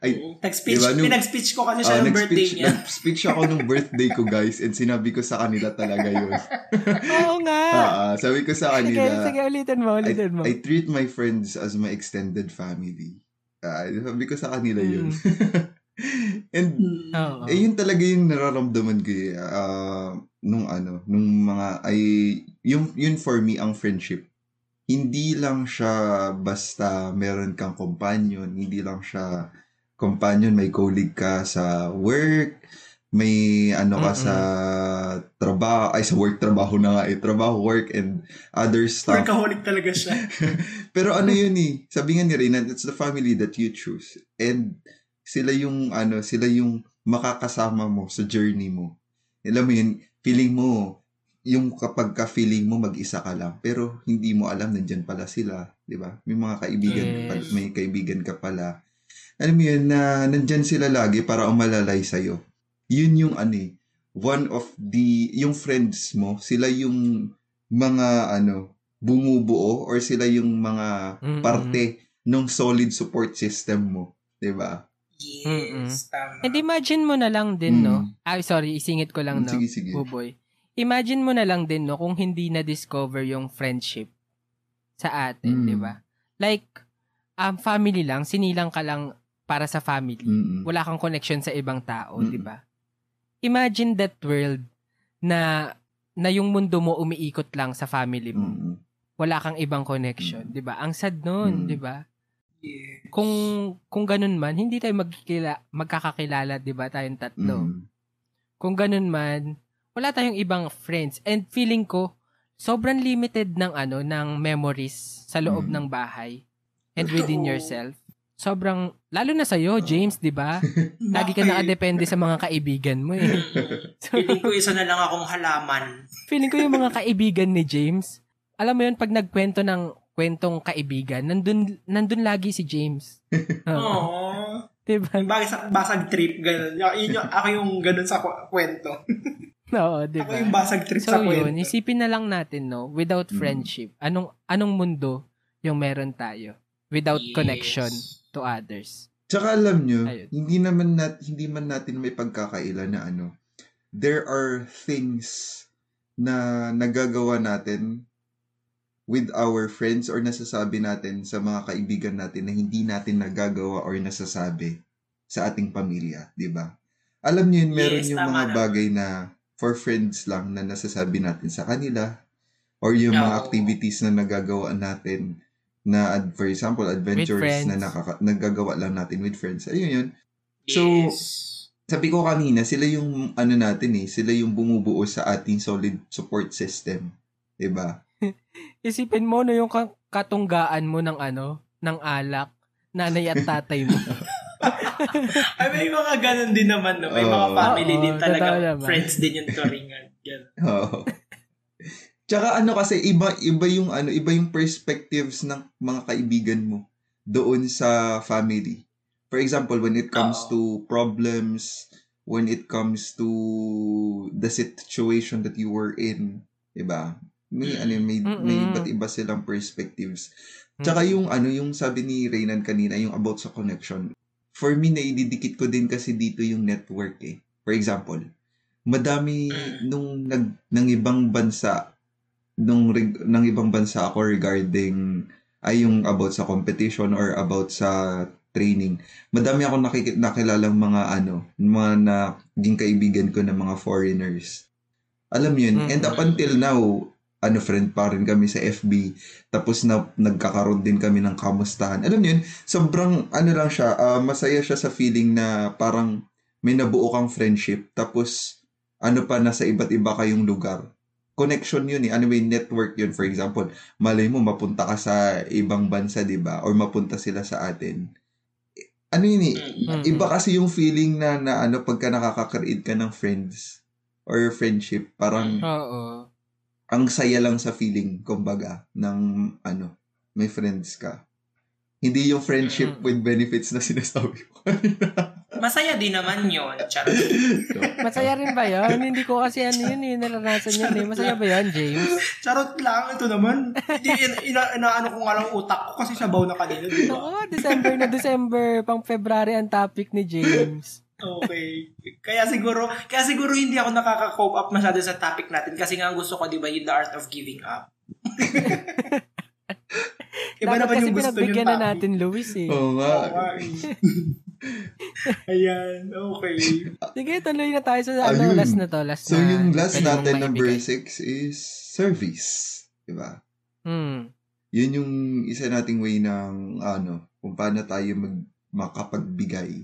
Ay, nag-speech, diba, pinag-speech ko kasi siya nung birthday niya. Nag-speech ako nung birthday ko, guys, and sinabi ko sa kanila talaga yun. Oo nga. Sabi ko sa kanila, sige, ulitin mo. I treat my friends as my extended family. Sabi ko sa kanila yun. And, yun talaga yung nararamdaman ko nung mga, yun for me ang friendship. Hindi lang siya basta meron kang companion, hindi lang siya companion, may colleague ka sa work, may ka sa trabaho, ay sa work trabaho na nga eh, trabaho, work, and other stuff. Workaholic talaga siya. Pero yun eh, sabi nga ni Reynan, it's the family that you choose. And sila yung makakasama mo sa journey mo. Alam mo yun, feeling mo, yung kapag ka-feeling mo mag-isa ka lang pero hindi mo alam nandiyan pala sila, 'di ba? May mga kaibigan ka pala, may kaibigan ka pala. Alam mo yun na nandiyan sila lagi para umalalay sa iyo. Yun yung yung friends mo, sila yung mga bumubuo or sila yung mga parte ng solid support system mo, 'di ba? Yes, tama. And imagine mo na lang din, no. Sorry, isingit ko lang, no. Sige. Buboy. Imagine mo na lang din, no, kung hindi na-discover yung friendship sa atin, di ba? Like, family lang, sinilang ka lang para sa family. Wala kang connection sa ibang tao, di ba? Imagine that world na na yung mundo mo umiikot lang sa family mo. Mm-hmm. Wala kang ibang connection, 'di ba? Ang sad noon, 'di ba? Yeah. Kung ganun man, hindi tayo magkakakilala, 'di ba? Tayong tatlo. Mm-hmm. Kung ganun man, wala tayong ibang friends. And feeling ko, sobrang limited ng ng memories sa loob ng bahay and within yourself. Sobrang, lalo na sa'yo, James, di ba? Lagi ka nakadepende sa mga kaibigan mo eh. So, feeling ko isa na lang akong halaman. Feeling ko yung mga kaibigan ni James, alam mo yun, pag nagkwento ng kwentong kaibigan, nandun lagi si James. Aww. Diba? Basag trip, gano'n. Ako yung gano'n sa kwento. Oo, diba? Ako yung basag trip sa kwento. So yun, isipin na lang natin, no? Without friendship, anong mundo yung meron tayo? Without connection to others. Tsaka alam nyo, ayun, hindi man natin may pagkakaila na there are things na nagagawa natin with our friends or nasasabi natin sa mga kaibigan natin na hindi natin nagagawa or nasasabi sa ating pamilya, di ba? Alam nyo yun, meron yung mga bagay na for friends lang na nasasabi natin sa kanila or yung mga activities na nagagawa natin na, for example, adventures na nagagawa lang natin with friends. Ayun yun. So, sabi ko kanina, sila yung sila yung bumubuo sa ating solid support system. Diba? Isipin mo yung katunggaan mo ng ng alak, nanay at tatay mo. Ay, may mga ganun din naman, no? May mga family din talaga. Friends din yung turingan. Oo. Tsaka kasi iba yung perspectives ng mga kaibigan mo doon sa family. For example, when it comes to problems, when it comes to the situation that you were in, 'di ba? May iba't iba silang perspectives. Tsaka yung yung sabi ni Reynan kanina, yung about sa connection. For me, naididikit ko din kasi dito yung network eh. For example, madami nung ng ibang bansa ng ibang bansa ako regarding yung about sa competition or about sa training. Madami akong nakilalang mga mga naging kaibigan ko ng mga foreigners. Alam yun. Mm-hmm. And up until now, friend pa rin kami sa FB. Tapos nagkakaroon din kami ng kamustahan. Alam yun, sobrang lang siya, masaya siya sa feeling na parang may nabuo kang friendship. Tapos nasa iba't iba kayong lugar. Connection yun eh. Network yun. For example, malay mo, mapunta ka sa ibang bansa, diba? Or mapunta sila sa atin. Iba kasi yung feeling na pagka nakaka-create ka ng friends or friendship, parang ang saya lang sa feeling, kumbaga, ng may friends ka. Hindi yung friendship with benefits na sinasabi ko. Masaya din naman yun, Charlie. Masaya rin ba yun? Hindi ko kasi naranasan yun eh. Masaya ba yun, James? Charot lang, ito naman. Ko nga lang utak ko kasi sabaw na kanina. Diba? Oo, December, pang February ang topic ni James. Okay. Kaya siguro hindi ako nakaka-cope up masyado sa topic natin kasi nga gusto ko, diba, yung the art of giving up. Iba dapat naman yung gusto yung topic. Na natin, Luis eh. Oo nga. Ayan, okay. Sige, tuloy na tayo sa last na to. Yung last natin, number 6, is service. Diba? Yun yung isa nating way ng kung paano tayo makapagbigay.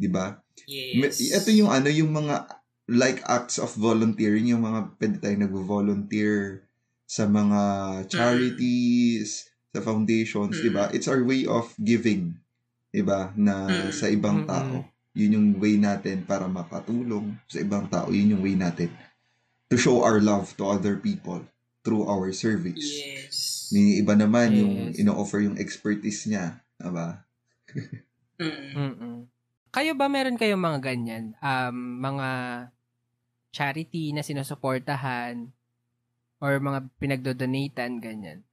Diba? Yes. Ito yung yung mga like acts of volunteering, yung mga pwede tayo nag-volunteer sa mga charities, sa foundations, diba? It's our way of giving. Diba? Na sa ibang tao. Yun yung way natin para makatulong sa ibang tao. Yun yung way natin to show our love to other people through our service. Yes. May iba naman yung ino-offer yung expertise niya. Diba? Kayo ba meron kayong mga ganyan? Mga charity na sinusuportahan or mga pinagdodonatan, ganyan?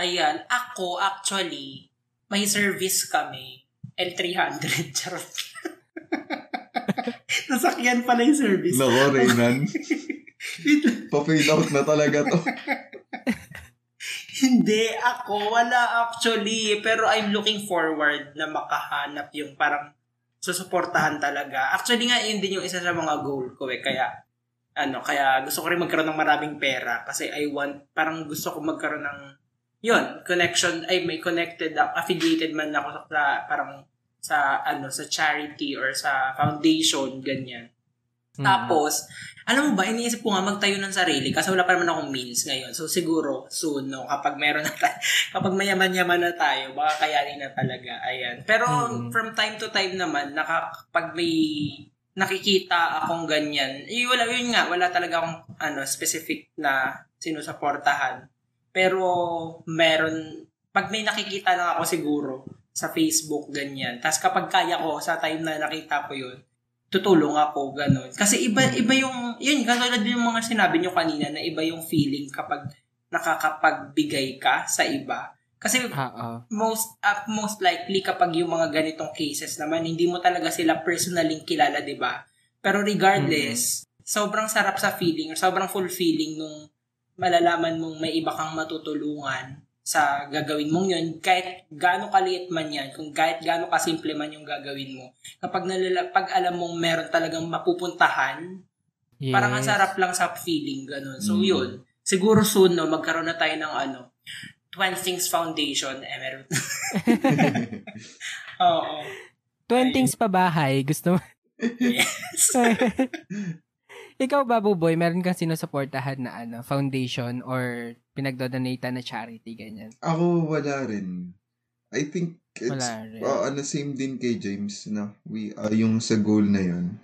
Ayan. Ako, actually, may service kami. L300, charot. Nasakyan pala yung service. Nako, Reynan. Pa-fade out na talaga to. Hindi, ako. Wala actually. Pero I'm looking forward na makahanap yung parang susuportahan talaga. Actually nga, yun din yung isa sa mga goal ko eh. Kaya ano, kaya gusto ko rin magkaroon ng maraming pera kasi I want, parang gusto ko magkaroon ng, yun, connection, ay may connected, affiliated man ako sa, parang, sa, ano, sa charity or sa foundation, ganyan. Mm. Tapos, alam mo ba, iniisip ko nga magtayo ng sarili kasi wala pa naman akong means ngayon. So, siguro, soon, no, kapag meron na tayo, kapag mayaman-yaman na tayo, baka kayanin na talaga, ayan. Pero, from time to time naman, nakapag may nakikita akong ganyan. Eh, wala, yun nga, wala talaga akong ano, specific na sinusuportahan. Pero meron, pag may nakikita lang ako siguro sa Facebook, ganyan. Tapos kapag kaya ko, sa time na nakita ko yun, tutulong ako, ganun. Kasi iba yung, yun, katulad yung mga sinabi nyo kanina na iba yung feeling kapag nakakapagbigay ka sa iba. Kasi most likely kapag yung mga ganitong cases naman, hindi mo talaga sila personally kilala, di ba? Pero regardless, sobrang sarap sa feeling, sobrang fulfilling nung malalaman mong may iba kang matutulungan sa gagawin mong yun, kahit gaano kaliit man yan, kung kahit gaano kasimple man yung gagawin mo. Kapag pag alam mong meron talagang mapupuntahan, parang ang sarap lang sa feeling, ganun. So yun, siguro soon, no, magkaroon na tayo ng ano, Twenthings Foundation, meron. Oo. Twenthings pabahay, gusto mo? Yes. Ikaw ba, Buboy, meron kang sinusuportahan na ano, foundation or pinagdodonate na charity, ganyan? Ako, wala rin. I think it's same din kay James na we yung sa goal na yun.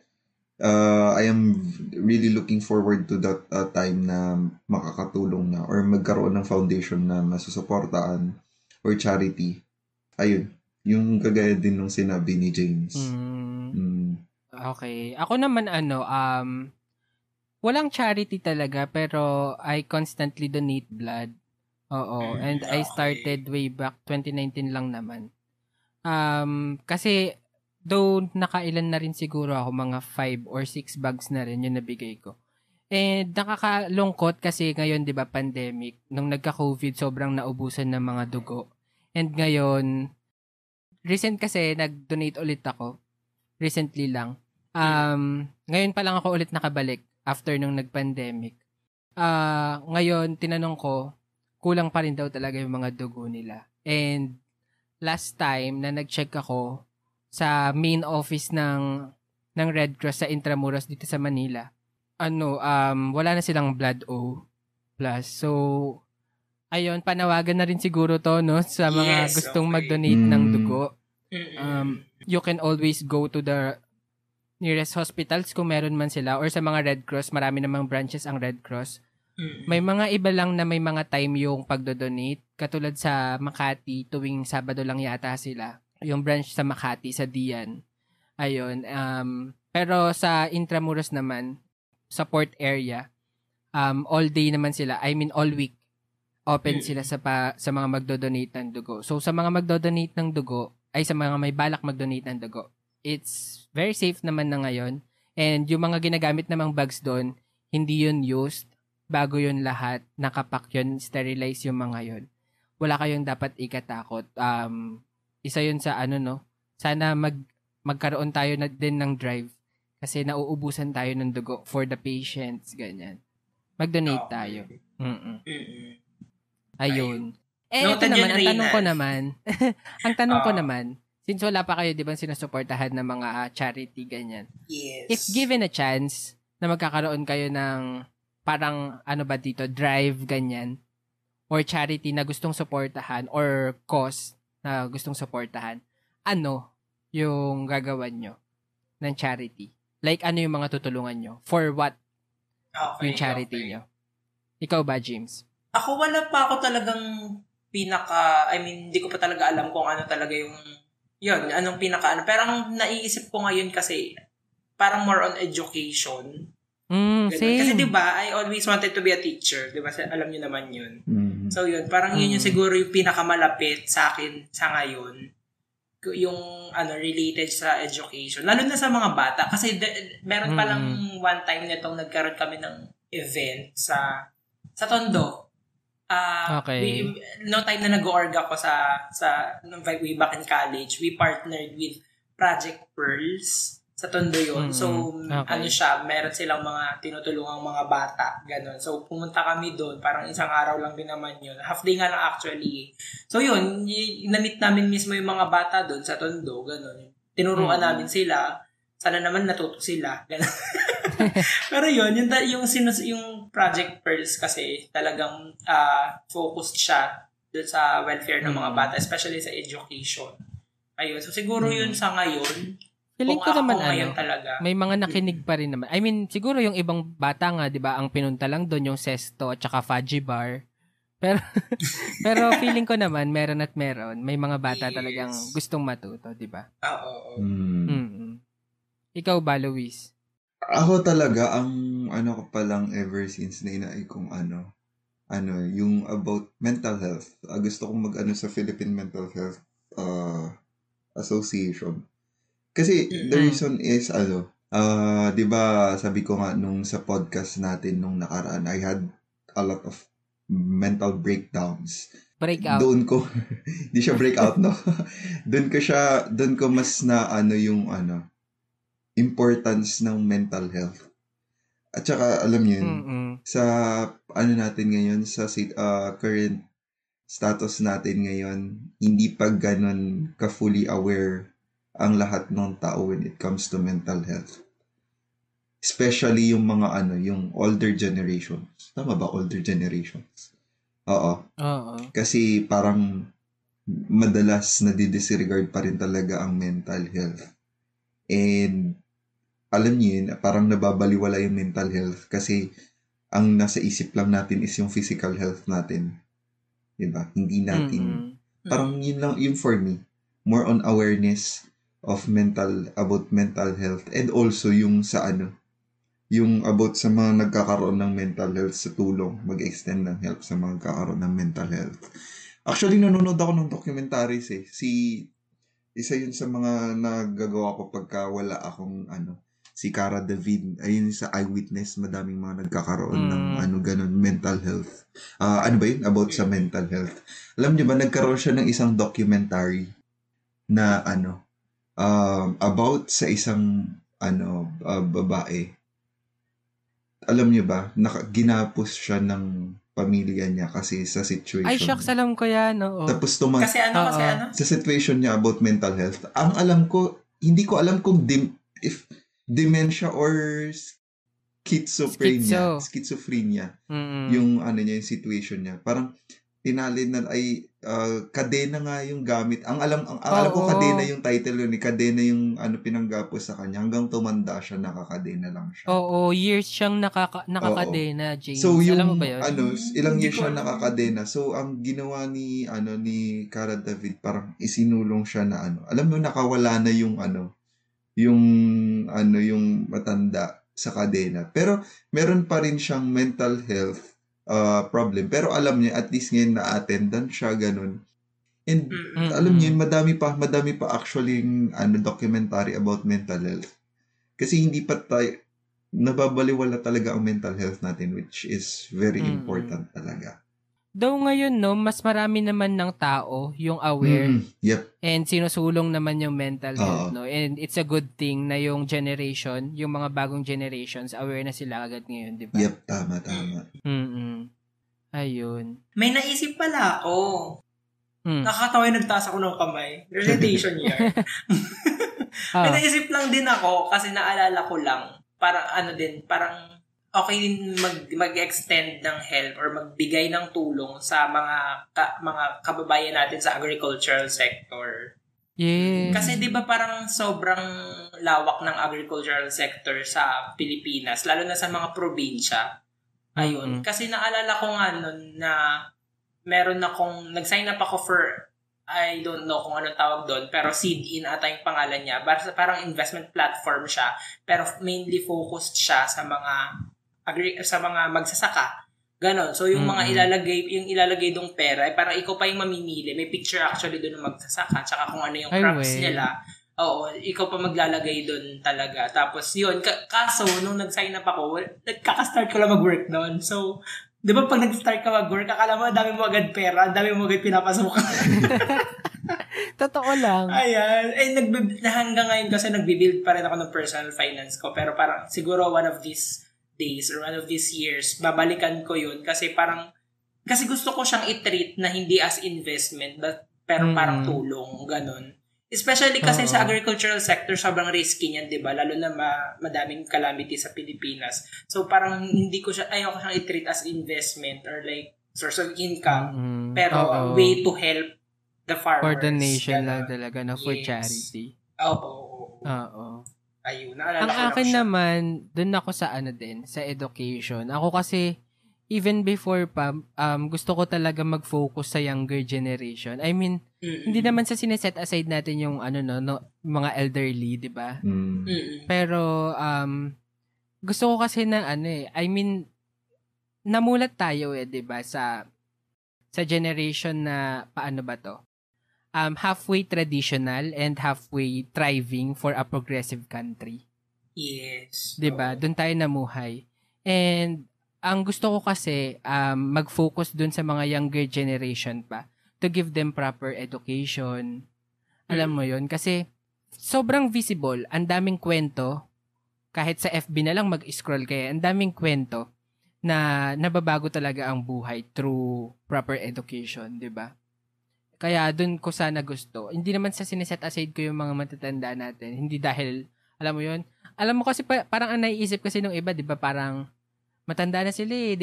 I am really looking forward to that time na makakatulong na or magkaroon ng foundation na masusuportaan or charity. Ayun, yung kagaya din ng sinabi ni James. Okay. Ako naman ano, walang charity talaga pero I constantly donate blood. Oo, and I started way back 2019 lang naman. Kasi though, nakailan na rin siguro ako, mga 5 or 6 bags na rin yung nabigay ko. And nakakalungkot kasi ngayon, di ba, pandemic. Nung nagka-COVID, sobrang naubusan ng mga dugo. And ngayon, recent kasi, nag-donate ulit ako. Recently lang. Ngayon pa lang ako ulit nakabalik after nung nag-pandemic. Ngayon, tinanong ko, kulang pa rin daw talaga yung mga dugo nila. And last time na nag-check ako, sa main office ng Red Cross sa Intramuros dito sa Manila. Ano, wala na silang blood O plus. So, ayun, panawagan na rin siguro to, no, sa mga gustong mag-donate ng dugo. You can always go to the nearest hospitals kung meron man sila or sa mga Red Cross. Marami namang branches ang Red Cross. May mga iba lang na may mga time yung pagdodonate. Katulad sa Makati, tuwing Sabado lang yata sila. Yung branch sa Makati, sa Diane. Ayun. Pero sa Intramuros naman, sa port area, all day naman sila. I mean, all week. Open sila sa mga magdodonate ng dugo. So, sa mga magdodonate ng dugo, ay sa mga may balak magdonate ng dugo, it's very safe naman na ngayon. And yung mga ginagamit namang bags doon, hindi yun used. Bago yun lahat. Nakapack yun. Sterilize yung mga yun. Wala kayong dapat ikatakot. Isa yun sa ano, no? Sana magkaroon tayo na din ng drive kasi nauubusan tayo ng dugo for the patients, ganyan. Mag-donate tayo. Ayun. Eh, ito naman, ang tanong ko naman, since wala pa kayo, di ba, sinusuportahan ng mga charity, ganyan. Yes. If given a chance na magkakaroon kayo ng parang, ano ba dito, drive, ganyan, or charity na gustong suportahan or cause na gustong supportahan, ano yung gagawin nyo ng charity? Like, ano yung mga tutulungan nyo? For what yung charity nyo? Ikaw ba, James? Ako, wala pa ako talagang hindi ko pa talaga alam kung ano talaga yung, yun, anong pinaka-ano. Pero ang naiisip ko ngayon kasi, parang more on education. Same. Kasi diba, I always wanted to be a teacher. Diba, alam nyo naman yun. So yun, parang yun yung siguro yung pinakamalapit sa akin sa ngayon. Yung ano, related sa education. Lalo na sa mga bata. Kasi meron palang one time nitong nagkaroon kami ng event sa Tondo. No time na nag-org ako sa way back in college. We partnered with Project Pearls. sa Tondo yun. So, okay. Ano siya, meron silang mga tinutulungang mga bata, gano'n. So, pumunta kami doon, parang isang araw lang din naman yun. Half day nga lang actually. So, yun, namit namin mismo yung mga bata doon sa Tondo, gano'n. Tinuruan namin sila, sana naman natuto sila, gano'n. Pero yun, yung Project Pearls kasi talagang focused siya doon sa welfare ng mga bata, especially sa education. Ayun, so siguro yun sa ngayon, feeling ko naman ano, may mga nakinig pa rin naman. I mean, siguro yung ibang bata nga, di ba, ang pinunta lang doon yung Sesto at saka Fudgy Bar. Pero, pero feeling ko naman, meron at meron. May mga bata talagang gustong matuto, di ba? Oo. Ikaw ba, Luis? Ako talaga, ang ano ko palang ever since na inaay kong ano, yung about mental health. Gusto kong mag-ano sa Philippine Mental Health Association. Kasi the reason is, diba sabi ko nga nung sa podcast natin nung nakaraan, I had a lot of mental breakdowns. Breakout. Doon ko, di siya breakout, no? doon ko mas na importance ng mental health. At saka, alam yun, sa natin ngayon, sa current status natin ngayon, hindi pa ganun ka-fully aware ang lahat ng tao when it comes to mental health. Especially yung mga yung older generations. Tama ba? Older generations. Oo. Kasi parang madalas nadidisregard pa rin talaga ang mental health. And alam niyo yun, parang nababaliwala yung mental health kasi ang nasa isip lang natin is yung physical health natin. Diba? Hindi natin. Parang yun lang, yun for me. More on awareness about mental health, and also yung sa yung about sa mga nagkakaroon ng mental health, sa tulong, mag-extend ng help sa mga nagkakaroon ng mental health. Actually, nanonood ako ng documentaries isa yun sa mga nagagawa ko pagka wala akong si Kara David, ayun sa Eyewitness, madaming mga nagkakaroon ng mental health. About sa mental health. Alam niyo ba, nagkaroon siya ng isang documentary na about sa isang babae. Alam niyo ba, ginapos siya ng pamilya niya kasi sa situation. Ay, shucks, alam ko yan. Oo. Tapos sa situation niya about mental health. Ang alam ko, hindi ko alam kung if dementia or schizophrenia. Yung yung situation niya. Parang tinalin na ay kadena nga yung gamit. Alam ko kadena yung title yun, kadena yung pinanggapos sa kanya. Hanggang tumanda siya, nakakadena lang siya. Oo, years siyang nakakadena, James. So, alam mo ba yun? Ilang years siya nakakadena. So, ang ginawa ni Kara David, parang isinulong siya na Alam mo, nakawala na yung matanda sa kadena. Pero, meron pa rin siyang mental health problem. Pero alam niya, at least ngayon na-attendan siya, ganun. And alam niya, madami pa actually yung documentary about mental health. Kasi hindi pa tayo, nababaliwala talaga ang mental health natin, which is very important talaga. Though ngayon, mas marami naman ng tao yung aware. Yep. And sinusulong naman yung mental health. No? And it's a good thing na yung generation, yung mga bagong generations, aware na sila agad ngayon, di ba? Yep, tama. Ayun. May naisip pala ako. Nakakatawa, nagtaas ako ng kamay. Relatation year. May naisip lang din ako kasi naalala ko lang. Parang okay din mag-extend ng help or magbigay ng tulong sa mga kababayan natin sa agricultural sector. Yes. Kasi 'di ba parang sobrang lawak ng agricultural sector sa Pilipinas, lalo na sa mga probinsya. Ayun, kasi naalala ko nga noon na meron akong nag-sign up ako for, I don't know kung anong tawag doon, pero Seed-In ata yung pangalan niya. Parang investment platform siya, pero mainly focused siya sa mga magsasaka. Ganon. So yung mga ilalagay dong pera, parang ikaw pa yung mamimili. May picture actually doon ng magsasaka, tsaka kung ano yung crops nila. Oo, ikaw pa maglalagay doon talaga. Tapos yun, kaso nung nag-sign up ako, kakastart ko lang mag-work noon. So, di ba pag nag-start ka mag-work, akala mo, dami mo agad pera, dami mo agad pinapasok. Totoo lang. Ayan. Eh, hanggang ngayon kasi nagbibuild pa rin ako ng personal finance ko. Pero parang siguro one of these days or one of these years, babalikan ko yun. Kasi parang, kasi gusto ko siyang i-treat na hindi as investment, but, pero parang tulong. Ganun. Especially kasi sa agricultural sector, sobrang risky niyan, di ba? Lalo na madaming calamity sa Pilipinas. So parang hindi ko siya, ayaw ko siyang i-treat as investment or like source of income. Mm-hmm. Pero way to help the farmers. For the nation lang talaga, no? For charity. Oo. Ayun, naalala ko. Ang akin naman, dun ako sa ano din, sa education. Ako kasi, even before pa, gusto ko talaga mag-focus sa younger generation. I mean, hindi naman sa sineset aside natin yung ano, no mga elderly, di ba? Pero, gusto ko kasi na ano eh, I mean, namulat tayo eh, di ba, sa generation na paano ba to? Halfway traditional and halfway thriving for a progressive country. Yes. Diba? Doon tayo namuhay. And ang gusto ko kasi mag-focus doon sa mga younger generation pa to give them proper education. Alam mo yun? Kasi sobrang visible. Ang daming kwento. Kahit sa FB na lang mag-scroll kayo. Ang daming kwento na nababago talaga ang buhay through proper education, di ba? Kaya doon ko sana gusto. Hindi naman sa sineset aside ko yung mga matatanda natin. Hindi dahil, alam mo yun? Alam mo kasi parang ang naiisip kasi nung iba, di ba? Parang matanda na sila eh.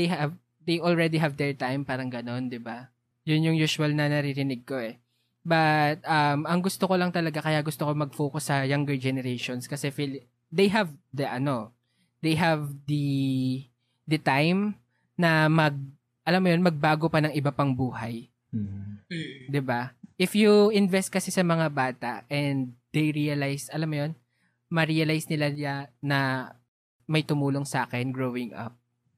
They already have their time. Parang ganon, di ba? Yun yung usual na naririnig ko eh. But, ang gusto ko lang talaga, kaya gusto ko mag-focus sa younger generations kasi they have the the time na magbago pa ng iba pang buhay. Diba? If you invest kasi sa mga bata and they realize, ma-realize nila na may tumulong sa akin growing up.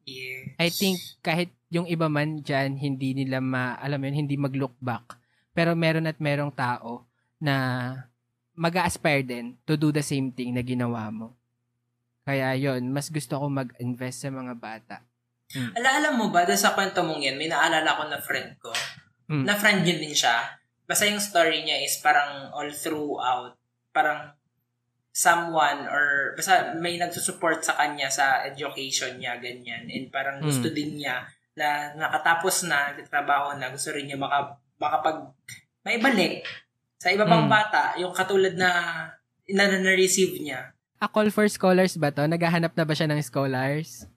Yes. I think kahit yung iba man dyan, hindi nila hindi mag-look back. Pero meron at merong tao na mag-aspire din to do the same thing na ginawa mo. Kaya yon, mas gusto ko mag-invest sa mga bata. Alam mo ba, sa kwento mong yan, may naalala ko na friend ko. Na friend yun din siya. Basta yung story niya is parang all throughout. Parang someone or basta may nagsusupport sa kanya sa education niya, ganyan. And parang gusto din niya na nakatapos na, nagtrabaho na, gusto rin niya makapag maibalik sa iba pang bata, yung katulad na na-receive niya. A call for scholars ba to? Naghahanap na ba siya ng scholars?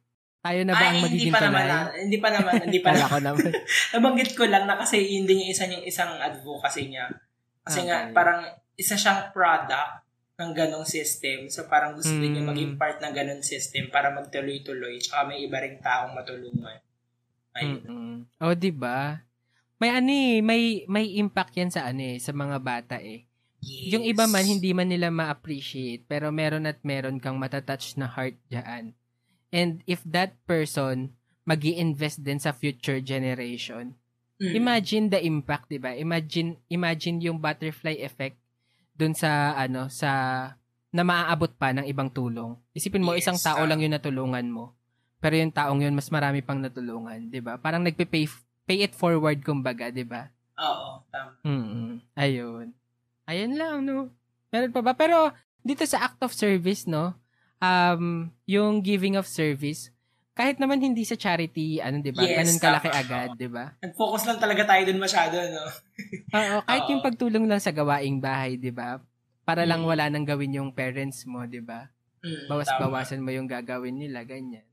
Tayo na ba ang magiging panay? Hindi pa naman. Kala ko naman. Nabanggit ko lang na kasi hindi niya isang advocacy niya. Kasi nga, parang isa siyang product ng ganong system. So parang gusto niya maging part ng ganong system para magtuloy-tuloy. Tsaka may iba ring taong matulungan. O, diba? May impact yan sa mga bata eh. Yes. Yung iba man, hindi man nila ma-appreciate, pero meron at meron kang matatouch na heart dyan. And if that person mag-i-invest din sa future generation, imagine the impact, diba? Imagine yung butterfly effect dun sa, na maaabot pa ng ibang tulong. Isipin mo, isang tao lang yung natulungan mo, pero yung taong yun, mas marami pang natulungan, diba? Parang nagpe-pay it forward, kumbaga, diba? Oo, tama. Ayun. Ayan lang, no? Meron pa ba? Pero, dito sa act of service, no? Yung giving of service, kahit naman hindi sa charity, diba? Yes, ganun kalaki agad, diba? Nag-focus lang talaga tayo dun masyado, no? Oo, kahit yung pagtulong lang sa gawaing bahay, diba? Para lang wala nang gawin yung parents mo, diba? Bawas-bawasan mo yung gagawin nila, ganyan.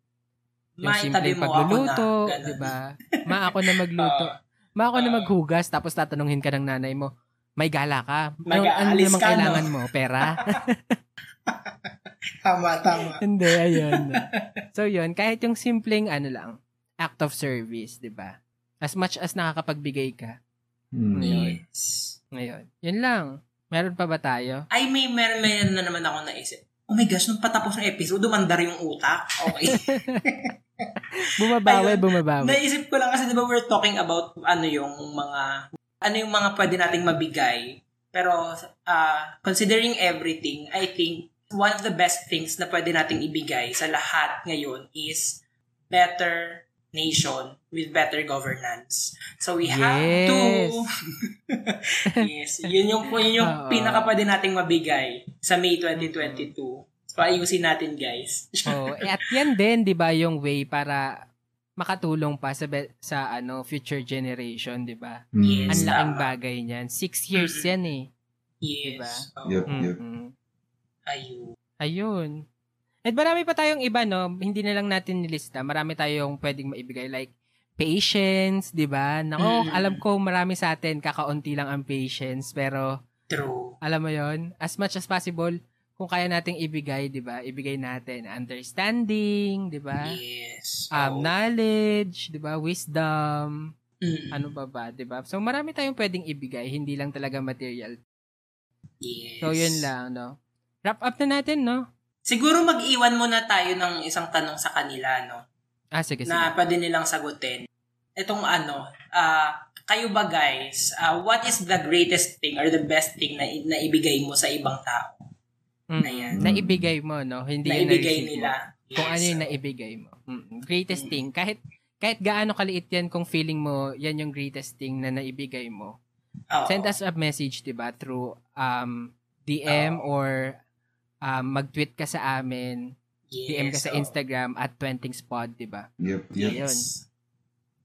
Yung simple pagluluto, diba? Ako na magluto. Ako na maghugas, tapos tatanungin ka ng nanay mo, may gala ka. Mag-aalis ano ka, kailangan mo? Pera? Tama. Hindi, ayun. So, yun. Kahit yung simpleng, act of service, di ba? As much as nakakapagbigay ka. Yes. Ngayon. Yun lang. Meron pa ba tayo? Ay, meron na naman ako naisip. Oh my gosh, nung patapos ng episode, dumandar yung utak. Okay. Bumabawi. Naisip ko lang kasi, di ba, we're talking about yung mga pwede nating mabigay. Pero considering everything, I think one of the best things na pwede nating ibigay sa lahat ngayon is better nation with better governance. So we have to yes, yun yung pinaka pa din nating mabigay sa May 2022. So ayusin natin, guys. Oh, at yan din 'di ba yung way para makatulong pa sa future generation, 'di ba? Yes, ang laking bagay niyan. 6 years yan eh. Yes. 'Di ba? Oh. Yep. Ayun. At marami pa tayong iba, no? Hindi na lang natin nilista. Marami tayong pwedeng maibigay. Like, patience, di ba? Nako, alam ko marami sa atin, kakaunti lang ang patience. Pero, true. Alam mo yon, as much as possible, kung kaya nating ibigay, di ba? Ibigay natin. Understanding, di ba? Yes. Knowledge, di ba? Wisdom. Ano ba, di ba? So, marami tayong pwedeng ibigay. Hindi lang talaga material. Yes. So, yun lang, no? Wrap up na natin, no? Siguro mag-iwan muna tayo ng isang tanong sa kanila, no? Ah, sige. Na pwede nilang sagutin. Itong kayo ba guys, what is the greatest thing or the best thing na ibigay mo sa ibang tao? Naibigay mo, no? Hindi na ibigay nila. Yes. Kung ano yung naibigay mo. Greatest thing. Kahit gaano kaliit yan, kung feeling mo, yan yung greatest thing na naibigay mo. Oh. Send us a message, diba? Through DM or... mag-tweet ka sa amin, yes, DM ka sa Instagram at @twenthingsPod, diba? Yep.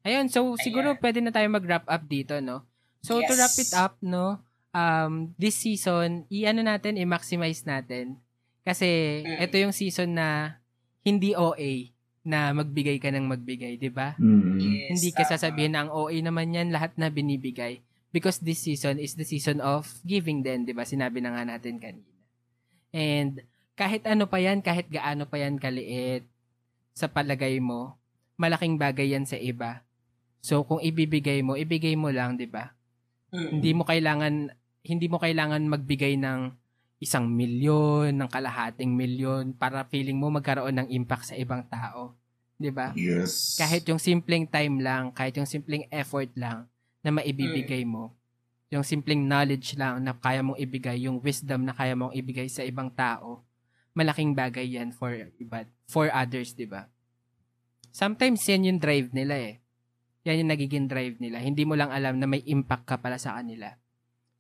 Ayun, so siguro pwede na tayo mag-wrap up dito, no? So to wrap it up, no? This season, i-maximize natin. Kasi ito yung season na hindi OA na magbigay ka ng magbigay, diba? Yes, hindi ka sasabihin na ang OA naman yan, lahat na binibigay. Because this season is the season of giving din, diba? Sinabi na nga natin kanina. And kahit ano pa yan, kahit gaano pa yan kaliit sa palagay mo, malaking bagay yan sa iba. So kung ibigay mo lang, 'di ba? Hindi mo kailangan magbigay ng 1 milyon, ng 0.5 milyon para feeling mo magkaroon ng impact sa ibang tao, 'di ba? Yes. Kahit yung simpleng time lang, kahit yung simpleng effort lang na maibibigay mo. Yung simpleng knowledge lang na kaya mong ibigay, yung wisdom na kaya mong ibigay sa ibang tao, malaking bagay yan for others, di ba? Sometimes yan yung drive nila eh. Yan yung nagiging drive nila. Hindi mo lang alam na may impact ka pala sa kanila.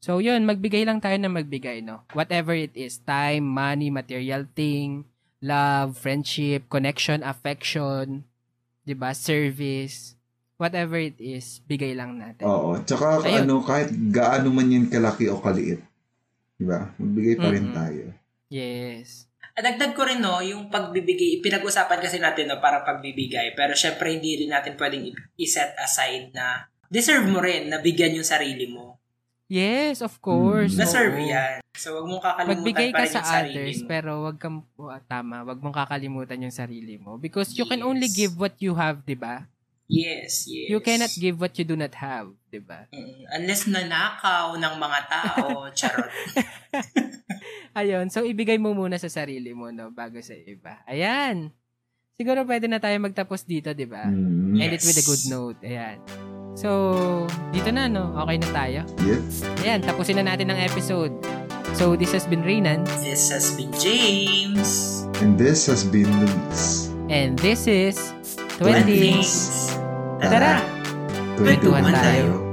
So yun, magbigay lang tayo na magbigay, no? Whatever it is, time, money, material thing, love, friendship, connection, affection, di ba? Service, whatever it is, bigay lang natin. Oo. Tsaka kahit gaano man yan kalaki o kaliit. Diba? Magbigay pa rin tayo. Yes. At dagdag ko rin, no, yung pagbibigay, pinag-usapan kasi natin, no, parang pagbibigay. Pero syempre, hindi rin natin pwedeng i-set aside na deserve mo rin na bigyan yung sarili mo. Yes, of course. Deserve yan. So, wag mong kakalimutan magbigay pa rin yung sarili others, mo. Pero wag mong kakalimutan yung sarili mo. Because you can only give what you have, diba? Yes. You cannot give what you do not have, di ba? Unless nanakaw ng mga tao, charot. Ayun, so ibigay mo muna sa sarili mo, no, bago sa iba. Ayan. Siguro pwede na tayo magtapos dito, di ba? End it with a good note. Ayan. So, dito na, no? Okay na tayo? Yes. Ayan, tapusin na natin ang episode. So, this has been Reynan. This has been James. And this has been Luis. And this is... Twenthings! Tara! Kwentuhan tayo!